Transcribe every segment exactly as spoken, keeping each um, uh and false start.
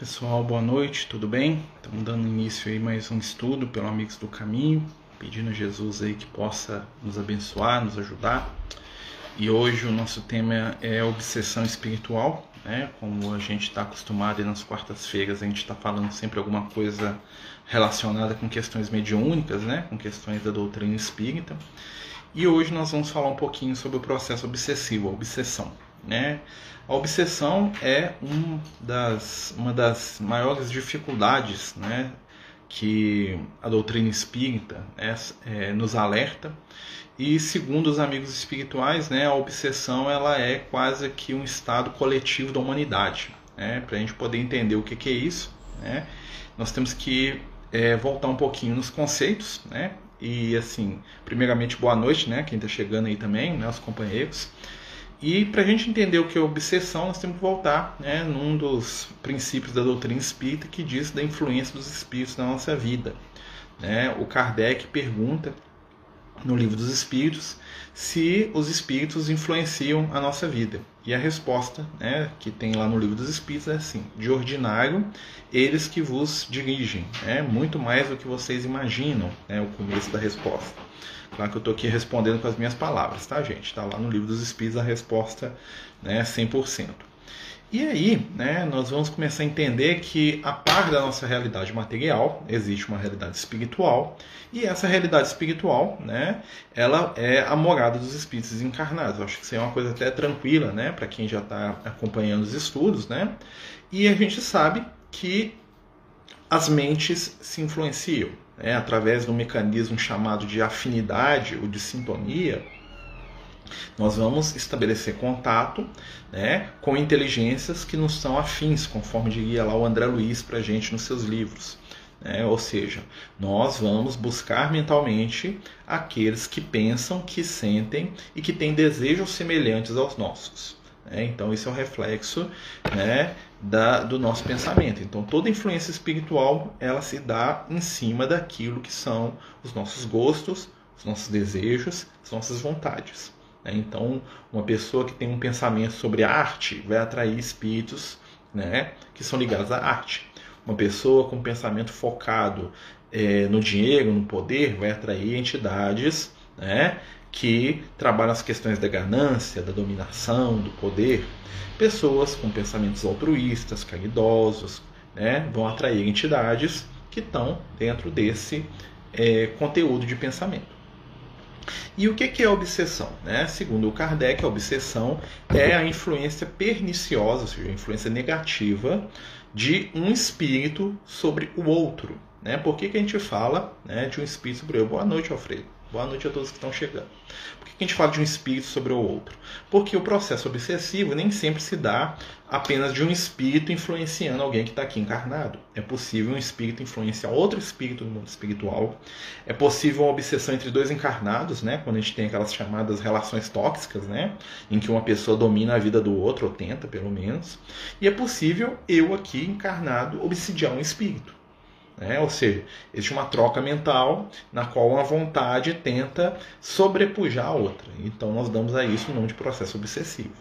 Pessoal, boa noite, tudo bem? Estamos dando início aí mais um estudo pelo Amigos do Caminho, pedindo a Jesus aí que possa nos abençoar, nos ajudar. E hoje o nosso tema é obsessão espiritual, né? Como a gente está acostumado aí nas quartas-feiras, a gente está falando sempre alguma coisa relacionada com questões mediúnicas, né? Com questões da doutrina espírita. E hoje nós vamos falar um pouquinho sobre o processo obsessivo, a obsessão, né? A obsessão é um das, uma das maiores dificuldades, né, que a doutrina espírita é, é, nos alerta. E segundo os amigos espirituais, né, a obsessão ela é quase que um estado coletivo da humanidade. Né? Para a gente poder entender o que, que é isso, né, nós temos que é, voltar um pouquinho nos conceitos. Né? E assim, primeiramente, boa noite, né, quem está chegando aí também, né, os companheiros. E para a gente entender o que é obsessão, nós temos que voltar, né, num dos princípios da doutrina espírita que diz da influência dos espíritos na nossa vida. Né? O Kardec pergunta no Livro dos Espíritos se os espíritos influenciam a nossa vida. E a resposta, né, que tem lá no Livro dos Espíritos é assim: de ordinário, eles que vos dirigem, né? Muito mais do que vocês imaginam, né? O começo da resposta. Claro que eu estou aqui respondendo com as minhas palavras, tá, gente? Está lá no Livro dos Espíritos a resposta, né, cem por cento. E aí, né, nós vamos começar a entender que, a par da nossa realidade material, existe uma realidade espiritual. E essa realidade espiritual, né, ela é a morada dos espíritos desencarnados. Eu acho que isso é uma coisa até tranquila, né, para quem já está acompanhando os estudos, né? E a gente sabe que as mentes se influenciam. É, através de um mecanismo chamado de afinidade ou de sintonia, nós vamos estabelecer contato, né, com inteligências que nos são afins, conforme diria lá o André Luiz para a gente nos seus livros. Né? Ou seja, nós vamos buscar mentalmente aqueles que pensam, que sentem e que têm desejos semelhantes aos nossos. É, então, isso é um reflexo, né, da, do nosso pensamento. Então, toda influência espiritual, ela se dá em cima daquilo que são os nossos gostos, os nossos desejos, as nossas vontades. Né? Então, uma pessoa que tem um pensamento sobre arte vai atrair espíritos, né, que são ligados à arte. Uma pessoa com um pensamento focado é, no dinheiro, no poder, vai atrair entidades, né, que trabalham as questões da ganância, da dominação, do poder. Pessoas com pensamentos altruístas, caridosos, né, vão atrair entidades que estão dentro desse é, conteúdo de pensamento. E o que é a obsessão? Né? Segundo o Kardec, a obsessão é a influência perniciosa, ou seja, a influência negativa de um espírito sobre o outro. Né? Por que, que a gente fala, né, de um espírito sobre o outro? Boa noite, Alfredo. Boa noite a todos que estão chegando. Por que a gente fala de um espírito sobre o outro? Porque o processo obsessivo nem sempre se dá apenas de um espírito influenciando alguém que está aqui encarnado. É possível um espírito influenciar outro espírito no mundo espiritual. É possível uma obsessão entre dois encarnados, né? Quando a gente tem aquelas chamadas relações tóxicas, né? Em que uma pessoa domina a vida do outro, ou tenta, pelo menos. E é possível eu aqui, encarnado, obsidiar um espírito. É, ou seja, existe uma troca mental na qual uma vontade tenta sobrepujar a outra. Então nós damos a isso o nome de processo obsessivo.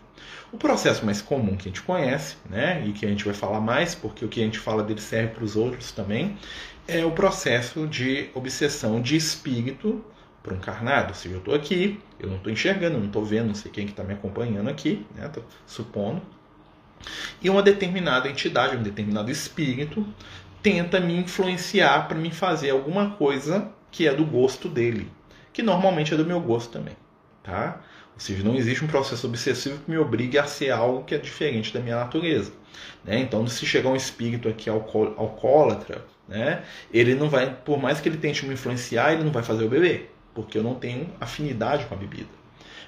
O processo mais comum que a gente conhece, né, e que a gente vai falar mais, porque o que a gente fala dele serve para os outros também, é o processo de obsessão de espírito para o encarnado. Ou seja, eu estou aqui, eu não estou enxergando, eu não estou vendo, não sei quem que está me acompanhando aqui, né, tô supondo. E uma determinada entidade, um determinado espírito, tenta me influenciar para me fazer alguma coisa que é do gosto dele, que normalmente é do meu gosto também, tá? Ou seja, não existe um processo obsessivo que me obrigue a ser algo que é diferente da minha natureza, né? Então, se chegar um espírito aqui alco- alcoólatra, né, ele não vai, por mais que ele tente me influenciar, ele não vai fazer eu beber, porque eu não tenho afinidade com a bebida.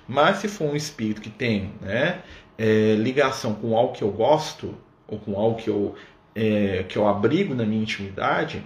Mas se for um espírito que tem, né, é, ligação com algo que eu gosto, ou com algo que eu É, que eu abrigo na minha intimidade,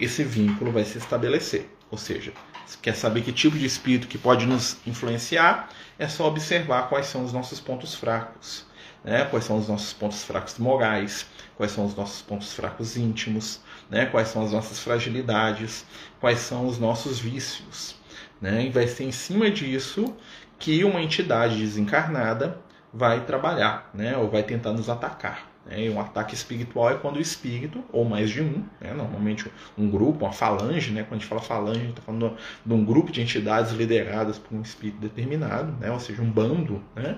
esse vínculo vai se estabelecer. Ou seja, se quer saber que tipo de espírito que pode nos influenciar, é só observar quais são os nossos pontos fracos, né? Quais são os nossos pontos fracos morais, quais são os nossos pontos fracos íntimos, né? Quais são as nossas fragilidades, quais são os nossos vícios, né? E vai ser em cima disso que uma entidade desencarnada vai trabalhar, né? Ou vai tentar nos atacar. Né? Um ataque espiritual é quando o espírito, ou mais de um, né? Normalmente um grupo, uma falange, né? Quando a gente fala falange, a gente está falando de um grupo de entidades lideradas por um espírito determinado, né? Ou seja, um bando, né?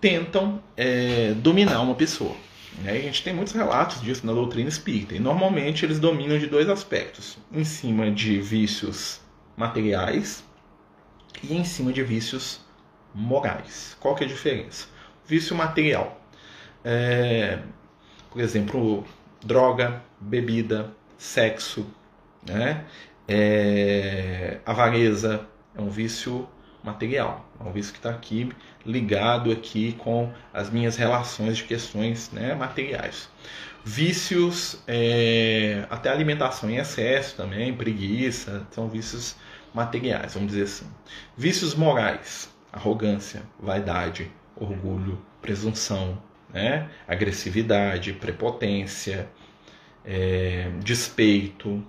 Tentam é, dominar uma pessoa. Né? A gente tem muitos relatos disso na doutrina espírita, e normalmente eles dominam de dois aspectos, em cima de vícios materiais e em cima de vícios morais. Qual que é a diferença? Vício material, é, por exemplo, droga, bebida, sexo, né? é, avareza, é um vício material, é um vício que está aqui ligado aqui com as minhas relações de questões, né, materiais. Vícios, é, até alimentação em excesso também, preguiça, são vícios materiais, vamos dizer assim. Vícios morais, arrogância, vaidade, orgulho, presunção, né, agressividade, prepotência, é, despeito,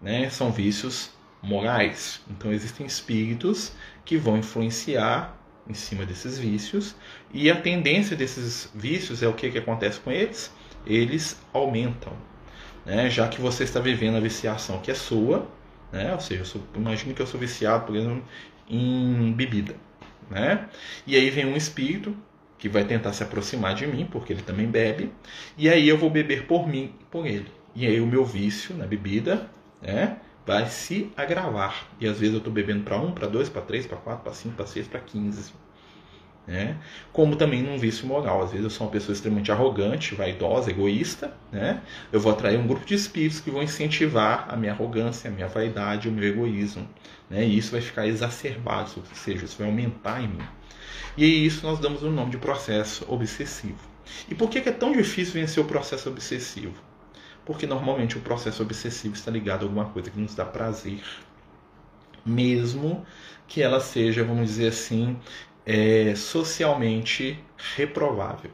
né, são vícios morais. Então existem espíritos que vão influenciar em cima desses vícios, e a tendência desses vícios é o que, que acontece com eles? Eles aumentam, né? Já que você está vivendo a viciação que é sua, né? Ou seja, eu sou, imagine que eu sou viciado, por exemplo, em bebida, né? E aí vem um espírito que vai tentar se aproximar de mim, porque ele também bebe, e aí eu vou beber por mim, por ele, e aí o meu vício na bebida, né, vai se agravar. E às vezes eu estou bebendo para um, para dois, para três, para quatro, para cinco, para seis, para quinze. Né? Como também num vício moral. Às vezes eu sou uma pessoa extremamente arrogante, vaidosa, egoísta. Né? Eu vou atrair um grupo de espíritos que vão incentivar a minha arrogância, a minha vaidade, o meu egoísmo. Né? E isso vai ficar exacerbado, ou seja, isso vai aumentar em mim. E isso nós damos o nome de processo obsessivo. E por que é tão difícil vencer o processo obsessivo? Porque normalmente o processo obsessivo está ligado a alguma coisa que nos dá prazer, mesmo que ela seja, vamos dizer assim, é, socialmente reprovável.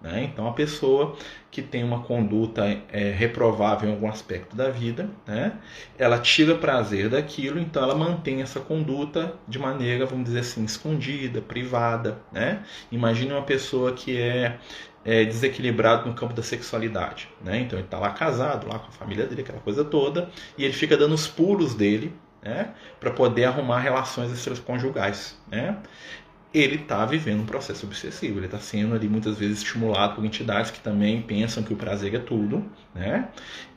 Né? Então, a pessoa que tem uma conduta é, reprovável em algum aspecto da vida, né? Ela tira prazer daquilo, então ela mantém essa conduta de maneira, vamos dizer assim, escondida, privada. Né? Imagine uma pessoa que é... É desequilibrado no campo da sexualidade, né? Então ele está lá casado, lá com a família dele, aquela coisa toda, e ele fica dando os pulos dele, né, para poder arrumar relações extraconjugais, né? Ele está vivendo um processo obsessivo, ele está sendo ali muitas vezes estimulado por entidades que também pensam que o prazer é tudo, né?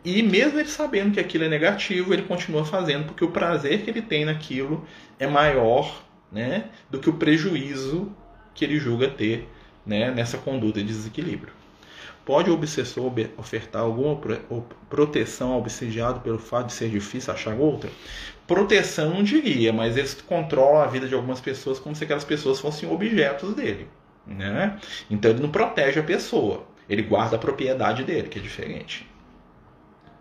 E mesmo ele sabendo que aquilo é negativo, ele continua fazendo, porque o prazer que ele tem naquilo é maior, né, do que o prejuízo que ele julga ter, né, nessa conduta de desequilíbrio. Pode o obsessor ofertar alguma proteção ao obsediado pelo fato de ser difícil achar outra? Proteção não diria, mas eles controlam a vida de algumas pessoas como se aquelas pessoas fossem objetos dele, né? Então ele não protege a pessoa, ele guarda a propriedade dele, que é diferente,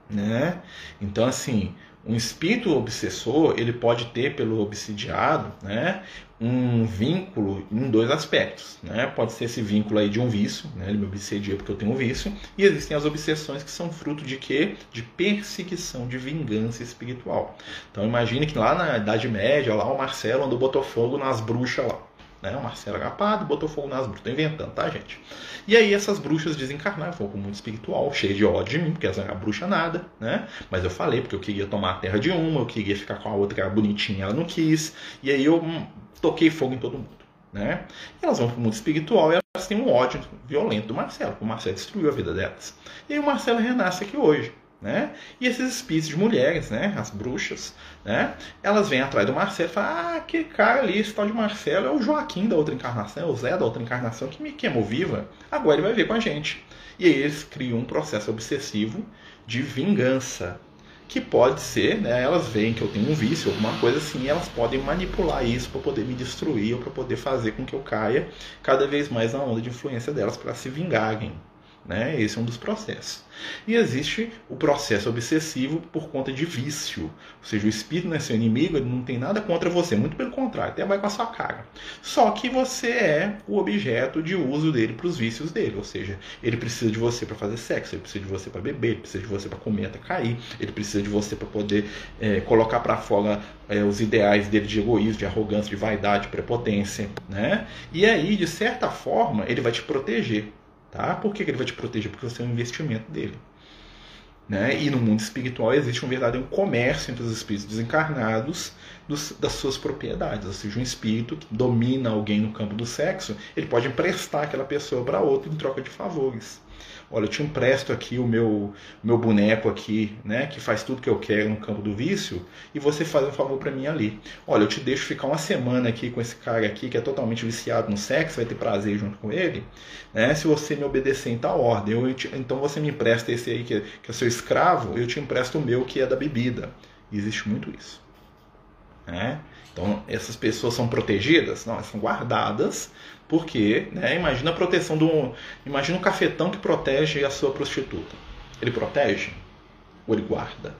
né? Então assim, um espírito obsessor, ele pode ter pelo obsidiado, né, um vínculo em dois aspectos. Né? Pode ser esse vínculo aí de um vício, né? Ele me obsedia porque eu tenho um vício, e existem as obsessões que são fruto de quê? De perseguição, de vingança espiritual. Então imagine que lá na Idade Média, lá o Marcelo andou, botou fogo nas bruxas lá. Né? O Marcelo agapado, botou fogo nas bruxas. Estou inventando, tá, gente? E aí essas bruxas desencarnaram, foram para o mundo espiritual, cheio de ódio de mim, porque elas não eram bruxa nada, né? Mas eu falei, porque eu queria tomar a terra de uma, eu queria ficar com a outra que era bonitinha, ela não quis. E aí eu hum, toquei fogo em todo mundo, né? E elas vão para o mundo espiritual e elas têm um ódio violento do Marcelo, porque o Marcelo destruiu a vida delas. E aí o Marcelo renasce aqui hoje. Né? E esses espíritos de mulheres, né, as bruxas, né, elas vêm atrás do Marcelo e falam: ah, aquele cara ali, esse tal de Marcelo é o Joaquim da outra encarnação, é o Zé da outra encarnação que me queimou viva, agora ele vai ver com a gente. E aí eles criam um processo obsessivo de vingança, que pode ser, né, elas veem que eu tenho um vício, alguma coisa assim, e elas podem manipular isso para poder me destruir, ou para poder fazer com que eu caia cada vez mais na onda de influência delas, para se vingarem. né? Esse é um dos processos. E existe o processo obsessivo por conta de vício. Ou seja, o espírito não é seu inimigo, ele não tem nada contra você. Muito pelo contrário, até vai com a sua cara. Só que você é o objeto de uso dele para os vícios dele. Ou seja, ele precisa de você para fazer sexo, ele precisa de você para beber, ele precisa de você para comer até cair, ele precisa de você para poder é, colocar para fora é, os ideais dele de egoísmo, de arrogância, de vaidade, de prepotência, né? E aí, de certa forma, ele vai te proteger. Tá? Por que ele vai te proteger? Porque você é um investimento dele. Né? E no mundo espiritual existe um verdadeiro comércio entre os espíritos desencarnados dos, das suas propriedades. Ou seja, um espírito que domina alguém no campo do sexo, ele pode emprestar aquela pessoa para outra em troca de favores. Olha, eu te empresto aqui o meu, meu boneco aqui, né, que faz tudo que eu quero no campo do vício, e você faz um favor para mim ali. Olha, eu te deixo ficar uma semana aqui com esse cara aqui que é totalmente viciado no sexo, vai ter prazer junto com ele, né, se você me obedecer em tal ordem. Eu te, então você me empresta esse aí que é, que é seu escravo, eu te empresto o meu que é da bebida. E existe muito isso. Né? Então essas pessoas são protegidas? Não, elas são guardadas. Porque, né, imagina a proteção do... Imagina um cafetão que protege a sua prostituta. Ele protege ou ele guarda?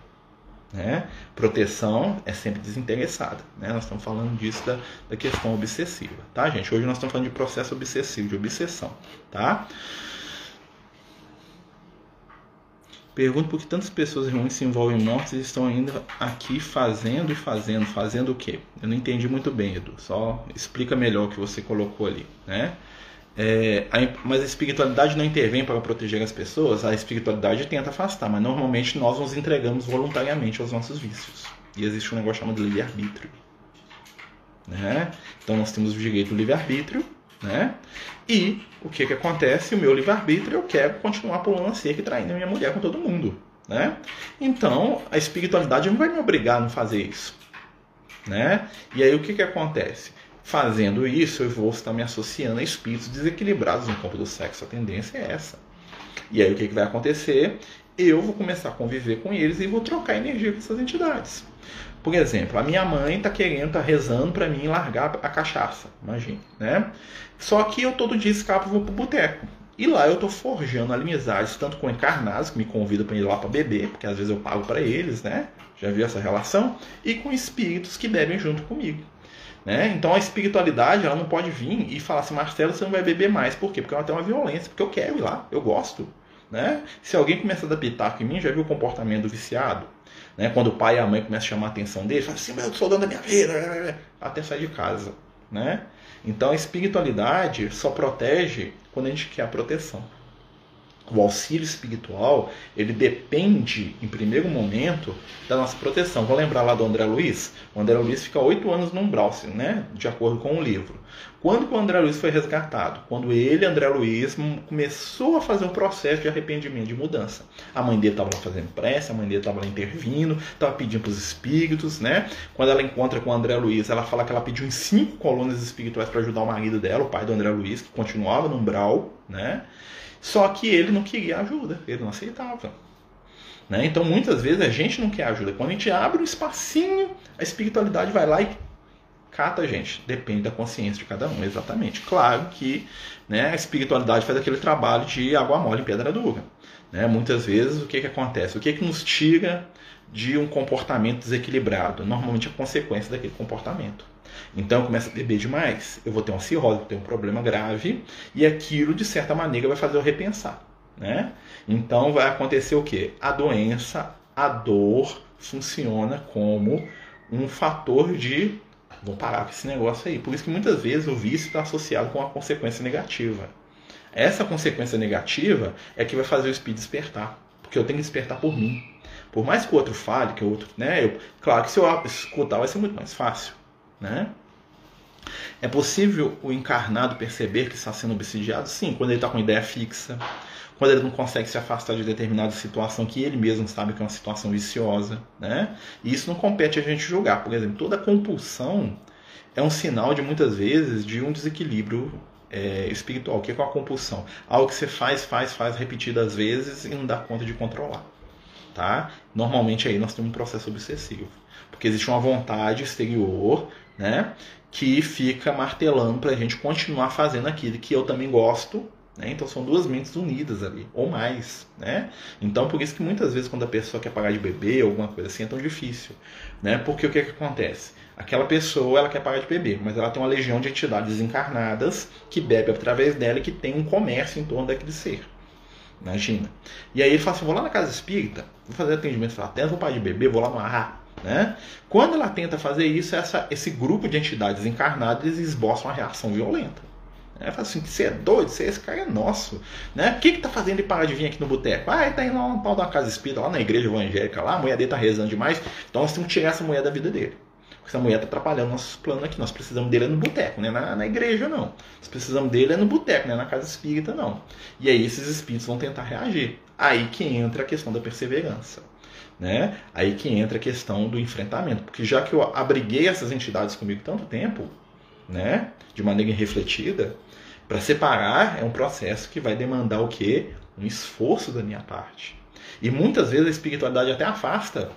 Né? Proteção é sempre desinteressada. Né? Nós estamos falando disso da, da questão obsessiva. Tá, gente? Hoje nós estamos falando de processo obsessivo, de obsessão. Tá? Pergunto por que tantas pessoas ruins se envolvem em mortes e estão ainda aqui fazendo e fazendo. Fazendo o quê? Eu não entendi muito bem, Edu. Só explica melhor o que você colocou ali. Né? É, a, mas a espiritualidade não intervém para proteger as pessoas? A espiritualidade tenta afastar, mas normalmente nós nos entregamos voluntariamente aos nossos vícios. E existe um negócio chamado livre-arbítrio. Né? Então nós temos o direito do livre-arbítrio. Né? E o que, que acontece? O meu livre-arbítrio, eu quero continuar pulando a cerca e traindo a minha mulher com todo mundo, né? Então a espiritualidade não vai me obrigar a não fazer isso, né? E aí o que, que acontece? Fazendo isso eu vou estar me associando a espíritos desequilibrados no campo do sexo. A tendência é essa. E aí o que, que vai acontecer? Eu vou começar a conviver com eles e vou trocar energia com essas entidades. Por exemplo, a minha mãe está querendo, está rezando para mim largar a cachaça, imagina, né? Só que eu todo dia escapo e vou pro boteco. E lá eu estou forjando amizades, tanto com encarnados, que me convidam para ir lá para beber, porque às vezes eu pago para eles, né? Já viu essa relação? E com espíritos que bebem junto comigo. Né? Então a espiritualidade, ela não pode vir e falar assim, Marcelo, você não vai beber mais. Por quê? Porque é até uma violência, porque eu quero ir lá, eu gosto. Né? Se alguém começa a dar pitaco em mim, já viu o comportamento do viciado? Né? Quando o pai e a mãe começam a chamar a atenção dele, fala assim, mas eu estou dando a minha vida, até sair de casa. Né? Então a espiritualidade só protege quando a gente quer a proteção. O auxílio espiritual, ele depende, em primeiro momento, da nossa proteção. Vou lembrar lá do André Luiz. O André Luiz fica oito anos no umbral, né? De acordo com o livro. Quando que o André Luiz foi resgatado? Quando ele, André Luiz, começou a fazer um processo de arrependimento, de mudança. A mãe dele estava lá fazendo prece, a mãe dele estava lá intervindo, estava pedindo para os espíritos, né? Quando ela encontra com o André Luiz, ela fala que ela pediu em cinco colônias espirituais para ajudar o marido dela, o pai do André Luiz, que continuava no umbral, né? Só que ele não queria ajuda, ele não aceitava. Né? Então, muitas vezes, a gente não quer ajuda. Quando a gente abre um espacinho, a espiritualidade vai lá e cata a gente. Depende da consciência de cada um, exatamente. Claro que, né, a espiritualidade faz aquele trabalho de água mole em pedra dura. Né? Muitas vezes, o que, que acontece? O que, que nos tira de um comportamento desequilibrado? Normalmente, a consequência daquele comportamento. Então eu começo a beber demais, eu vou ter uma cirrose, vou ter um problema grave, e aquilo de certa maneira vai fazer eu repensar, né? Então vai acontecer o quê? A doença, a dor funciona como um fator de vou parar com esse negócio aí. Por isso que muitas vezes o vício está associado com uma consequência negativa. Essa consequência negativa é que vai fazer o espírito despertar, porque eu tenho que despertar por mim. Por mais que o outro fale, que o outro, né? Eu, claro que se eu escutar vai ser muito mais fácil. Né? É possível o encarnado perceber que está sendo obsidiado? Sim, quando ele está com ideia fixa, quando ele não consegue se afastar de determinada situação que ele mesmo sabe que é uma situação viciosa, né? E isso não compete a gente julgar. Por exemplo, toda compulsão é um sinal de muitas vezes de um desequilíbrio é, espiritual. O que é uma compulsão? Algo que você faz, faz, faz repetidas vezes e não dá conta de controlar. Tá? Normalmente aí nós temos um processo obsessivo, porque existe uma vontade exterior, né, que fica martelando para a gente continuar fazendo aquilo que eu também gosto, né? Então são duas mentes unidas ali, ou mais, né? Então por isso que muitas vezes quando a pessoa quer parar de beber, alguma coisa assim, é tão difícil, né? Porque o que, é que acontece? Aquela pessoa, ela quer parar de beber, mas ela tem uma legião de entidades encarnadas que bebe através dela e que tem um comércio em torno daquele ser. Imagina. E aí ele fala assim, vou lá na casa espírita, vou fazer atendimento fraterno, vou parar de beber, vou lá no ar. Né? Quando ela tenta fazer isso, essa, esse grupo de entidades encarnadas esboça uma reação violenta. Né? Fala assim, você é doido, você, esse cara é nosso. Né? O que está fazendo ele parar de vir aqui no boteco? Ah, ele está indo lá no pau da casa espírita, lá na igreja evangélica, lá, a mulher dele está rezando demais. Então nós temos que tirar essa mulher da vida dele. Porque essa mulher está atrapalhando nossos planos aqui. Nós precisamos dele é no boteco, não é na, na igreja, não. Nós precisamos dele é no boteco, não é na casa espírita, não. E aí esses espíritos vão tentar reagir. Aí que entra a questão da perseverança. Né? Aí que entra a questão do enfrentamento, porque já que eu abriguei essas entidades comigo tanto tempo, né, de maneira irrefletida, para separar é um processo que vai demandar o quê? Um esforço da minha parte. E muitas vezes a espiritualidade até afasta,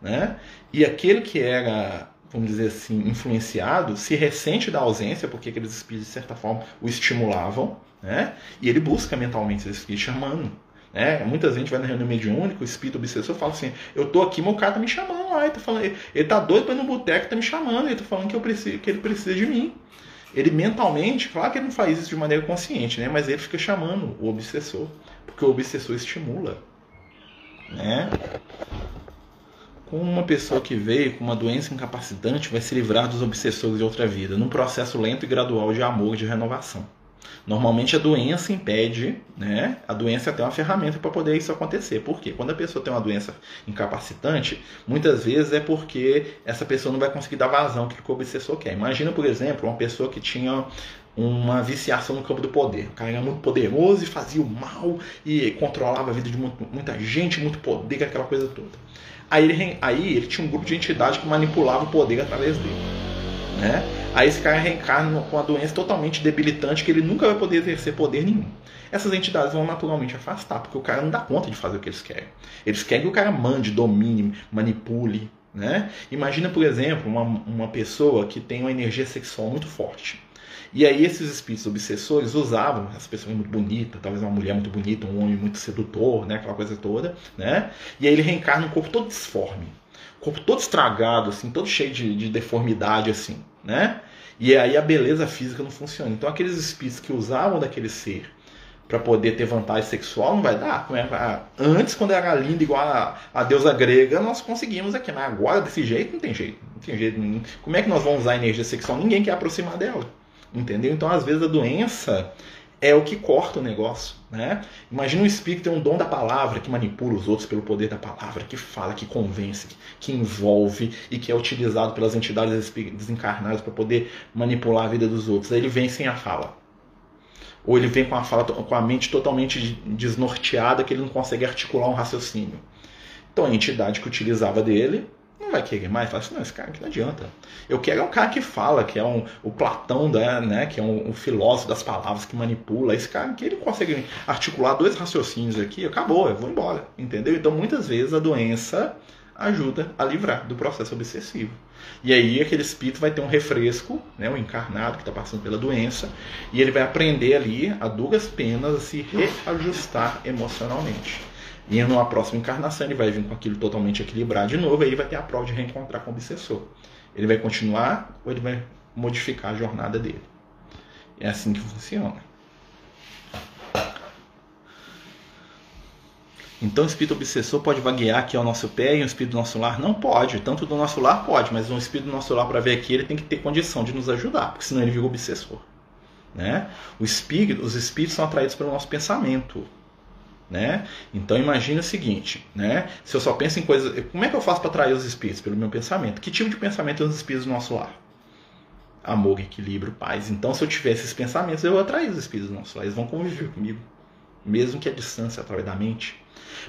né? E aquele que era, vamos dizer assim, influenciado, se ressente da ausência, porque aqueles espíritos de certa forma o estimulavam, né? E ele busca mentalmente esse espírito chamando. É, muitas vezes a gente vai na reunião mediúnica, o espírito obsessor fala assim, eu tô aqui, meu cara tá me chamando lá, ele tá, falando, ele tá doido pra ir no boteco, tá me chamando, ele tá falando que, eu preciso, que ele precisa de mim. Ele mentalmente, claro que ele não faz isso de maneira consciente, né, mas ele fica chamando o obsessor, porque o obsessor estimula, né? Como uma pessoa que veio com uma doença incapacitante vai se livrar dos obsessores de outra vida, num processo lento e gradual de amor e de renovação. Normalmente a doença impede, né? A doença tem uma ferramenta para poder isso acontecer. Por quê? Quando a pessoa tem uma doença incapacitante, muitas vezes é porque essa pessoa não vai conseguir dar vazão que o obsessor quer. Imagina, por exemplo, uma pessoa que tinha uma viciação no campo do poder. O cara era muito poderoso e fazia o mal e controlava a vida de muita gente, muito poder, aquela coisa toda. Aí ele, aí ele tinha um grupo de entidade que manipulava o poder através dele. Né? Aí esse cara reencarna com uma doença totalmente debilitante que ele nunca vai poder exercer poder nenhum. Essas entidades vão naturalmente afastar, porque o cara não dá conta de fazer o que eles querem. Eles querem que o cara mande, domine, manipule, né? Imagina, por exemplo, uma, uma pessoa que tem uma energia sexual muito forte. E aí esses espíritos obsessores usavam essa pessoa muito bonita, talvez uma mulher muito bonita, um homem muito sedutor, né? Aquela coisa toda, né? E aí ele reencarna um corpo todo disforme, corpo todo estragado, assim, todo cheio de, de deformidade, assim, né? E aí a beleza física não funciona. Então aqueles espíritos que usavam daquele ser para poder ter vantagem sexual não vai dar. Antes, quando era linda igual a, a deusa grega, nós conseguimos aqui, mas agora desse jeito não tem jeito, não tem jeito nenhum. Como é que nós vamos usar a energia sexual? Ninguém quer aproximar dela, entendeu? Então às vezes a doença é o que corta o negócio, né? Imagina um espírito que tem um dom da palavra, que manipula os outros pelo poder da palavra, que fala, que convence, que envolve e que é utilizado pelas entidades desencarnadas para poder manipular a vida dos outros. Aí ele vem sem a fala. Ou ele vem com a, fala, com a mente totalmente desnorteada, que ele não consegue articular um raciocínio. Então a entidade que utilizava dele não vai querer mais, fala assim, não, esse cara aqui não adianta. Eu quero é o cara que fala, que é um, o Platão, da, né, que é um, um filósofo das palavras, que manipula. Esse cara que ele consegue articular dois raciocínios aqui, acabou, eu vou embora, entendeu? Então muitas vezes a doença ajuda a livrar do processo obsessivo. E aí aquele espírito vai ter um refresco, né, um encarnado que está passando pela doença, e ele vai aprender ali, a duras penas, a se reajustar emocionalmente. E numa próxima encarnação ele vai vir com aquilo totalmente equilibrado de novo, aí ele vai ter a prova de reencontrar com o obsessor. Ele vai continuar ou ele vai modificar a jornada dele. É assim que funciona. Então o espírito obsessor pode vaguear aqui ao nosso pé e o espírito do nosso lar não pode. Tanto do nosso lar pode, mas o espírito do nosso lar para ver aqui ele tem que ter condição de nos ajudar, porque senão ele vira obsessor. Né? O espírito, os espíritos são atraídos pelo nosso pensamento. Né? Então imagina o seguinte, né? Se eu só penso em coisas, como é que eu faço para atrair os espíritos? Pelo meu pensamento. Que tipo de pensamento tem os espíritos do nosso lar? Amor, equilíbrio, paz. Então se eu tiver esses pensamentos, eu vou atrair os espíritos do nosso lar. Eles vão conviver comigo, mesmo que a distância, através da mente.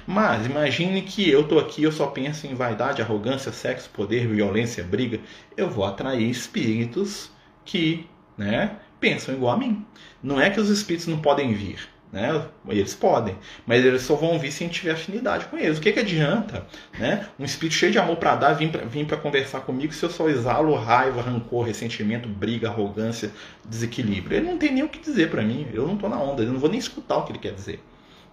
Mas imagine que eu estou aqui, eu só penso em vaidade, arrogância, sexo, poder, violência, briga. Eu vou atrair espíritos que, né, pensam igual a mim. Não é que os espíritos não podem vir, Né? Eles podem, mas eles só vão vir se a gente tiver afinidade com eles. O que, que adianta, né? Um espírito cheio de amor para dar vir para conversar comigo se eu só exalo raiva, rancor, ressentimento, briga, arrogância, desequilíbrio? Ele não tem nem o que dizer para mim, eu não estou na onda, eu não vou nem escutar o que ele quer dizer,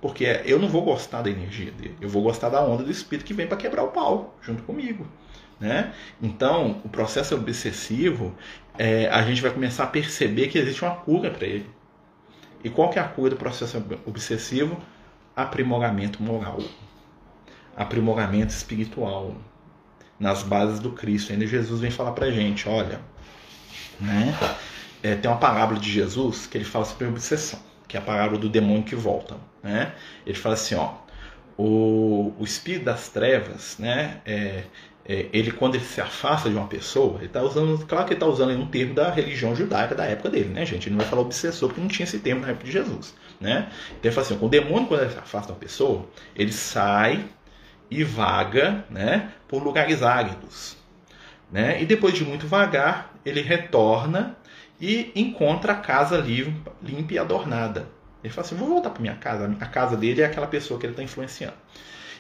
porque eu não vou gostar da energia dele, eu vou gostar da onda do espírito que vem para quebrar o pau junto comigo. Né? Então, o processo obsessivo, é, a gente vai começar a perceber que existe uma cura para ele. E qual que é a cura do processo obsessivo? Aprimoramento moral, aprimoramento espiritual, nas bases do Cristo. Ainda Jesus vem falar para a gente, olha, né? é, tem uma parábola de Jesus que ele fala sobre obsessão, que é a parábola do demônio que volta. Né? Ele fala assim, ó, o, o espírito das trevas, né? é, é, ele quando ele se afasta de uma pessoa, ele tá usando, claro que ele está usando um termo da religião judaica da época dele, né, gente? Ele não vai falar obsessor porque não tinha esse termo na época de Jesus. Né? Então ele fala assim, o demônio quando ele se afasta de uma pessoa, ele sai e vaga, né, por lugares áridos. Né? E depois de muito vagar, ele retorna e encontra a casa limpa, limpa e adornada. Ele fala assim, vou voltar para minha casa. A casa dele é aquela pessoa que ele está influenciando.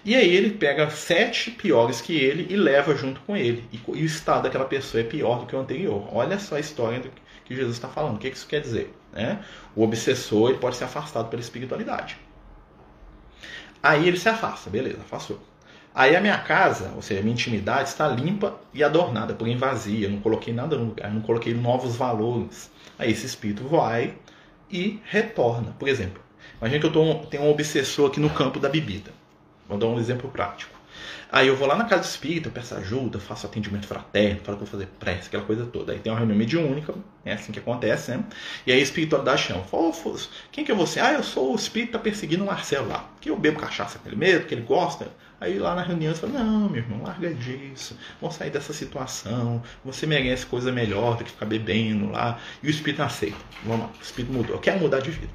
E aí ele pega sete piores que ele e leva junto com ele. E o estado daquela pessoa é pior do que o anterior. Olha só a história do que Jesus está falando. O que isso quer dizer? Né? O obsessor ele pode ser afastado pela espiritualidade. Aí ele se afasta. Beleza, afastou. Aí a minha casa, ou seja, a minha intimidade, está limpa e adornada, porém vazia. Eu não coloquei nada no lugar, eu não coloquei novos valores. Aí esse espírito vai e retorna. Por exemplo, imagina que eu tô, tenho um obsessor aqui no campo da bebida. Vou dar um exemplo prático. Aí eu vou lá na casa espírita, peço ajuda, faço atendimento fraterno, falo que vou fazer prece, aquela coisa toda. Aí tem uma reunião mediúnica, é assim que acontece, né? E aí a espiritualidade chama. Fala, quem que é você? Ah, eu sou o espírito que tá perseguindo o Marcelo lá. Que eu bebo cachaça com ele mesmo, que ele gosta. Aí lá na reunião você fala, não, meu irmão, larga disso. Vamos sair dessa situação. Você merece coisa melhor do que ficar bebendo lá. E o espírito não aceita. Vamos lá, o espírito mudou, quer mudar de vida.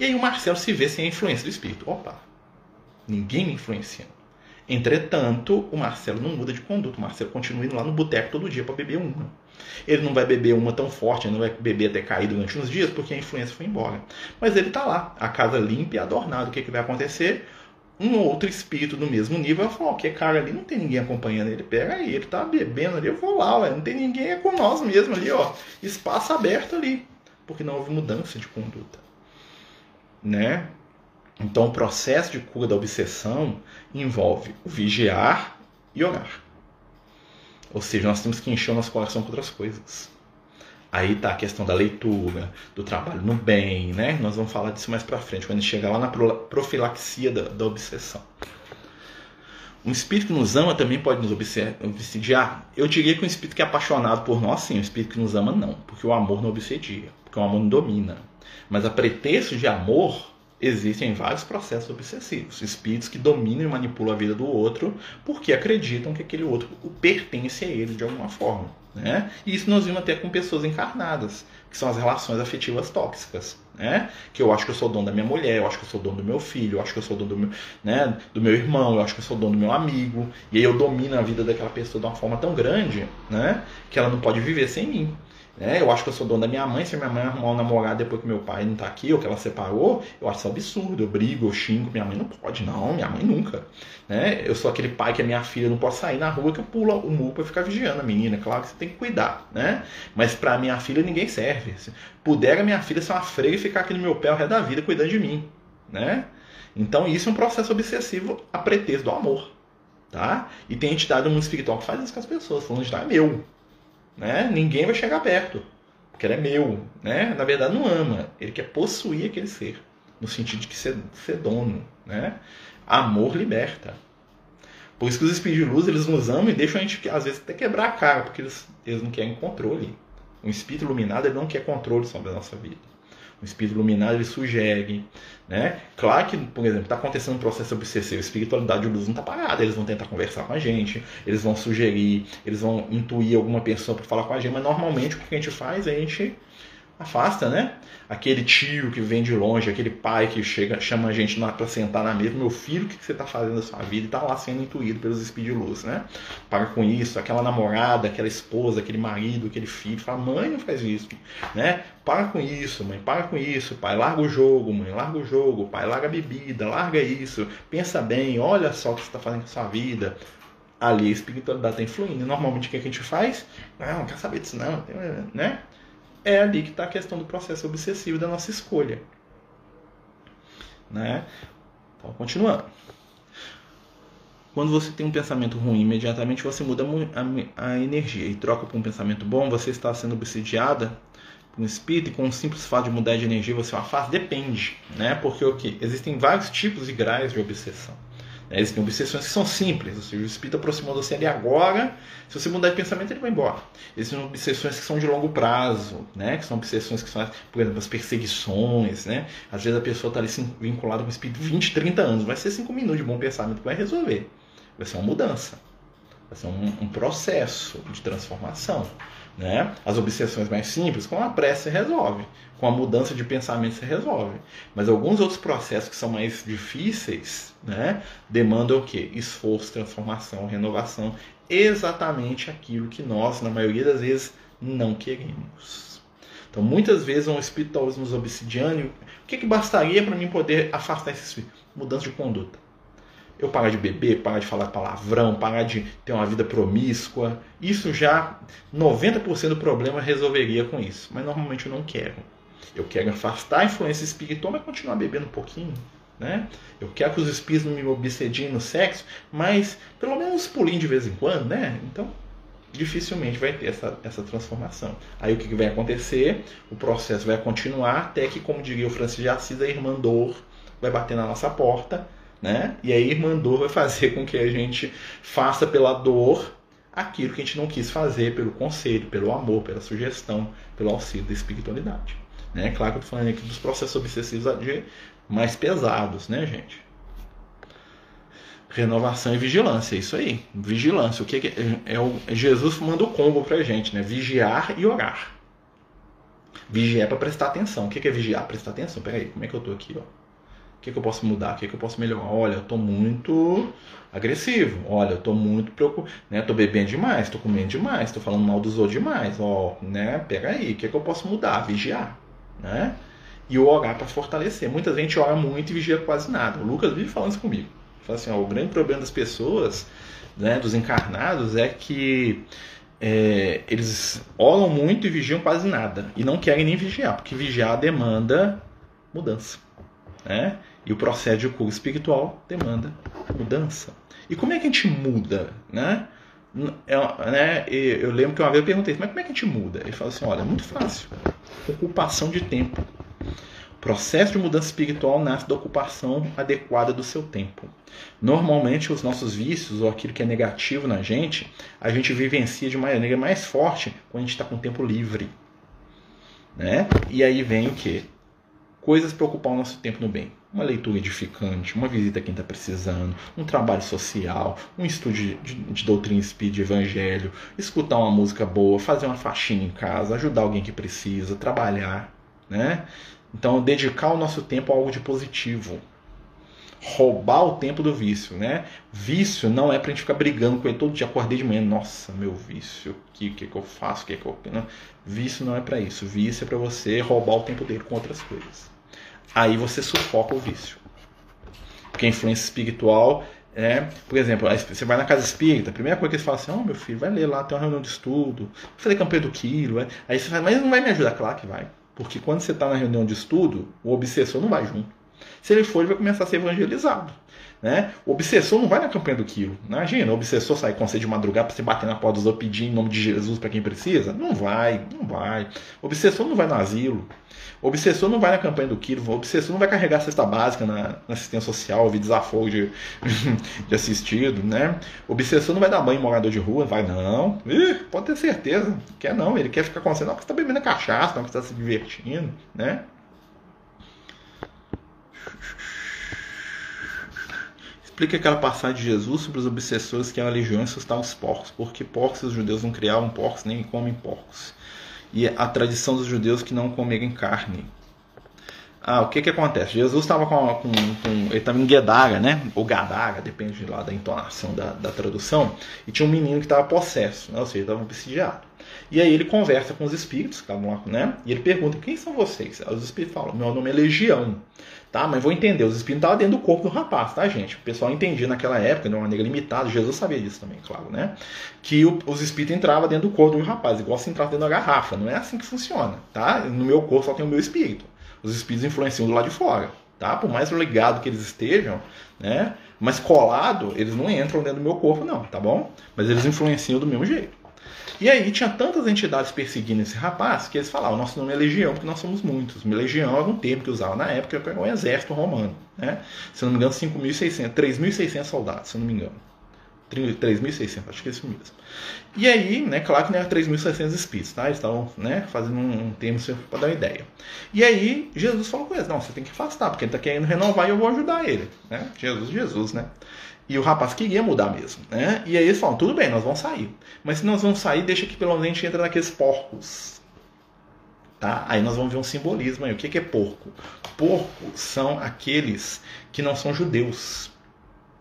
E aí o Marcelo se vê sem a influência do espírito. Opa! Ninguém me influenciando. Entretanto, o Marcelo não muda de conduta. O Marcelo continua indo lá no boteco todo dia para beber uma. Ele não vai beber uma tão forte, ele não vai beber até cair durante uns dias, porque a influência foi embora. Mas ele está lá, a casa limpa e adornada. O que, que vai acontecer? Um outro espírito do mesmo nível vai falar, ó, que cara ali não tem ninguém acompanhando ele. Pega aí, ele está bebendo ali, eu vou lá, ué, não tem ninguém, é com nós mesmo ali, ó. Espaço aberto ali, porque não houve mudança de conduta. Né? Então, o processo de cura da obsessão envolve o vigiar e orar. Ou seja, nós temos que encher o nosso coração com outras coisas. Aí está a questão da leitura, do trabalho no bem, né? Nós vamos falar disso mais para frente, quando a gente chegar lá na profilaxia da, da obsessão. Um espírito que nos ama também pode nos obsediar? Eu diria que um espírito que é apaixonado por nós, sim. Um espírito que nos ama, não. Porque o amor não obsedia, porque o amor não domina. Mas a pretexto de amor... Existem vários processos obsessivos, espíritos que dominam e manipulam a vida do outro porque acreditam que aquele outro pertence a ele de alguma forma. Né? E isso nós vimos até com pessoas encarnadas, que são as relações afetivas tóxicas. Né? Que eu acho que eu sou dono da minha mulher, eu acho que eu sou dono do meu filho, eu acho que eu sou dono do meu, né, do meu irmão, eu acho que eu sou dono do meu amigo. E aí eu domino a vida daquela pessoa de uma forma tão grande, né, que ela não pode viver sem mim. É, eu acho que eu sou dono da minha mãe, se minha mãe arrumar um namorado depois que meu pai não está aqui, ou que ela separou, eu acho isso absurdo, eu brigo, eu xingo, minha mãe não pode, não, minha mãe nunca. Né? Eu sou aquele pai que a minha filha não pode sair na rua, que eu pulo o muro para ficar vigiando a menina, claro que você tem que cuidar, né? Mas para minha filha ninguém serve. Se puder a minha filha ser uma freira e ficar aqui no meu pé ao redor da vida cuidando de mim. Né? Então isso é um processo obsessivo a pretexto do amor. Tá? E tem entidade do mundo espiritual que faz isso com as pessoas, falando de tá, é meu. Né? Ninguém vai chegar perto, porque ele é meu, né? Na verdade não ama, ele quer possuir aquele ser, no sentido de que ser, ser dono, né? Amor liberta. Por isso que os espíritos de luz, eles nos amam e deixam a gente às vezes até quebrar a cara, porque eles, eles não querem controle. Um espírito iluminado, ele não quer controle sobre a nossa vida. O espírito iluminado, ele sugere, né? Claro que, por exemplo, está acontecendo um processo obsessivo, a espiritualidade e luz não está parada, eles vão tentar conversar com a gente, eles vão sugerir, eles vão intuir alguma pessoa para falar com a gente, mas normalmente o que a gente faz, a gente afasta, né? Aquele tio que vem de longe, aquele pai que chega, chama a gente para sentar na mesa. Meu filho, o que você está fazendo na sua vida? E está lá sendo intuído pelos espíritos de luz, né? Para com isso. Aquela namorada, aquela esposa, aquele marido, aquele filho. Fala, mãe, não faz isso, né? Para com isso, mãe, para com isso. Pai, larga o jogo, mãe, larga o jogo. Pai, larga a bebida, larga isso. Pensa bem, olha só o que você está fazendo com a sua vida. Ali a espiritualidade está influindo. Normalmente o que a gente faz? Não, não quero saber disso não, né? É ali que está a questão do processo obsessivo da nossa escolha, né? Então, continuando. Quando você tem um pensamento ruim, imediatamente você muda a energia e troca por um pensamento bom. Você está sendo obsidiada por um espírito e com o simples fato de mudar de energia você o afasta? Depende, né? Porque o que? Existem vários tipos e graus de obsessão. Existem obsessões que são simples, ou seja, o espírito aproximou você ali agora, se você mudar de pensamento ele vai embora. Existem obsessões que são de longo prazo, né? Que são obsessões que são, por exemplo, as perseguições, né? Às vezes a pessoa está ali vinculada com o espírito vinte, trinta anos, vai ser cinco minutos de bom pensamento que vai resolver. Vai ser uma mudança, vai ser um, um processo de transformação, né? As obsessões mais simples, com a prece você resolve, com a mudança de pensamento você resolve. Mas alguns outros processos que são mais difíceis, né, demandam o quê? Esforço, transformação, renovação. Exatamente aquilo que nós, na maioria das vezes, não queremos. Então, muitas vezes, um espírito talvez nos obsidiando. O que, que bastaria para mim poder afastar esse espírito? Mudança de conduta. Eu parar de beber, parar de falar palavrão, parar de ter uma vida promíscua. Isso já, noventa por cento do problema resolveria com isso. Mas normalmente eu não quero. Eu quero afastar a influência espiritual, mas continuar bebendo um pouquinho, né? Eu quero que os espíritos me obsediem no sexo, mas pelo menos pulinho de vez em quando, né? Então, dificilmente vai ter essa, essa transformação. Aí o que vai acontecer? O processo vai continuar até que, como diria o Francisco de Assis, a irmã dor vai bater na nossa porta, né? E aí a irmã dor vai fazer com que a gente faça pela dor aquilo que a gente não quis fazer, pelo conselho, pelo amor, pela sugestão, pelo auxílio da espiritualidade, né? Claro que eu tô falando aqui dos processos obsessivos mais pesados, né, gente? Renovação e vigilância, é isso aí. Vigilância, o que é, é o Jesus manda o combo pra gente, né? Vigiar e orar. Vigiar é para prestar atenção. O que é vigiar? Prestar atenção. Peraí, como é que eu tô aqui, ó? O que, que eu posso mudar? O que, que eu posso melhorar? Olha, eu estou muito agressivo. Olha, eu estou muito preocupado. Né? Estou bebendo demais, estou comendo demais, estou falando mal dos outros demais. Ó, né? Pega aí, o que, que eu posso mudar? Vigiar. Né? E orar para fortalecer. Muita gente ora muito e vigia quase nada. O Lucas vive falando isso comigo. Ele fala assim, ó, o grande problema das pessoas, né, dos encarnados, é que é, eles oram muito e vigiam quase nada. E não querem nem vigiar, porque vigiar demanda mudança. Né? E o processo de cura espiritual demanda mudança. E como é que a gente muda? Né? Eu, né, eu lembro que uma vez eu perguntei, mas como é que a gente muda? Ele falou assim, olha, é muito fácil. Ocupação de tempo. O processo de mudança espiritual nasce da ocupação adequada do seu tempo. Normalmente os nossos vícios ou aquilo que é negativo na gente, a gente vivencia de uma maneira mais forte quando a gente está com o tempo livre. Né? E aí vem o quê? Coisas para ocupar o nosso tempo no bem. Uma leitura edificante, uma visita a quem está precisando, um trabalho social, um estudo de, de, de doutrina espírita, de evangelho, escutar uma música boa, fazer uma faxina em casa, ajudar alguém que precisa, trabalhar, né? Então, dedicar o nosso tempo a algo de positivo. Roubar o tempo do vício, né? Vício não é para a gente ficar brigando com ele todo dia. Acordei de manhã, nossa, meu vício, o que, que, que eu faço? Que que eu... Não. Vício não é para isso. Vício é para você roubar o tempo dele com outras coisas. Aí você sufoca o vício. Porque a influência espiritual é... Por exemplo, você vai na casa espírita, a primeira coisa que eles falam assim, oh, meu filho, vai ler lá, tem uma reunião de estudo, vou fazer campanha do quilo. Aí você fala, mas não vai me ajudar? Claro que vai. Porque quando você está na reunião de estudo, o obsessor não vai junto. Se ele for, ele vai começar a ser evangelizado, né? O obsessor não vai na campanha do quilo. Imagina, o obsessor sai com você de madrugada para você bater na porta dos outros pedindo em nome de Jesus para quem precisa. Não vai, não vai. O obsessor não vai no asilo. O obsessor não vai na campanha do quilo. O obsessor não vai carregar a cesta básica na, na assistência social, ouvir desafogo de, de assistido, né? O obsessor não vai dar banho em morador de rua. Vai, não. Ih, pode ter certeza. Quer não, ele quer ficar com você. Não, porque você está bebendo cachaça, não, porque você está se divertindo, né? Explica aquela passagem de Jesus sobre os obsessores que eram legiões assustar os porcos, porque porcos os judeus não criavam porcos nem comem porcos. e a tradição dos judeus que não comem carne. Ah, o que que acontece? Jesus estava com, com, com... Ele estava em Guedaga, né? Ou Gadaga, depende de lá da entonação da, da tradução. E tinha um menino que estava possesso, né? Ou seja, estava obsidiado. E aí ele conversa com os espíritos, né? E ele pergunta, quem são vocês? Aí os espíritos falam, meu nome é Legião. Tá, mas vou entender, os espíritos estavam dentro do corpo do rapaz, tá, gente? O pessoal entendia naquela época, de uma maneira limitada, Jesus sabia disso também, claro, né? Que o, os espíritos entravam dentro do corpo do rapaz, igual se entrasse dentro da garrafa. Não é assim que funciona, tá? No meu corpo só tem o meu espírito. Os espíritos influenciam do lado de fora, tá? Por mais ligado que eles estejam, né? Mas colado, eles não entram dentro do meu corpo, não, tá bom? Mas eles influenciam do mesmo jeito. E aí tinha tantas entidades perseguindo esse rapaz que eles falavam, nosso nome é Legião, porque nós somos muitos. Legião era um termo que usava na época, que era um exército romano, né? Se não me engano, cinco mil e seiscentos, três mil e seiscentos soldados, se não me engano. três mil e seiscentos, acho que é isso mesmo. E aí, né, claro que não era três mil e seiscentos espíritos, tá? Eles estavam, né, fazendo um, um termo para dar uma ideia. E aí, Jesus falou com eles, não, você tem que afastar, porque ele está querendo renovar e eu vou ajudar ele, né? Jesus, Jesus, né? E o rapaz queria mudar mesmo, né? E aí eles falam, tudo bem, nós vamos sair. Mas se nós vamos sair, deixa que pelo menos a gente entra naqueles porcos. Tá? Aí nós vamos ver um simbolismo aí. O que é porco? Porco são aqueles que não são judeus.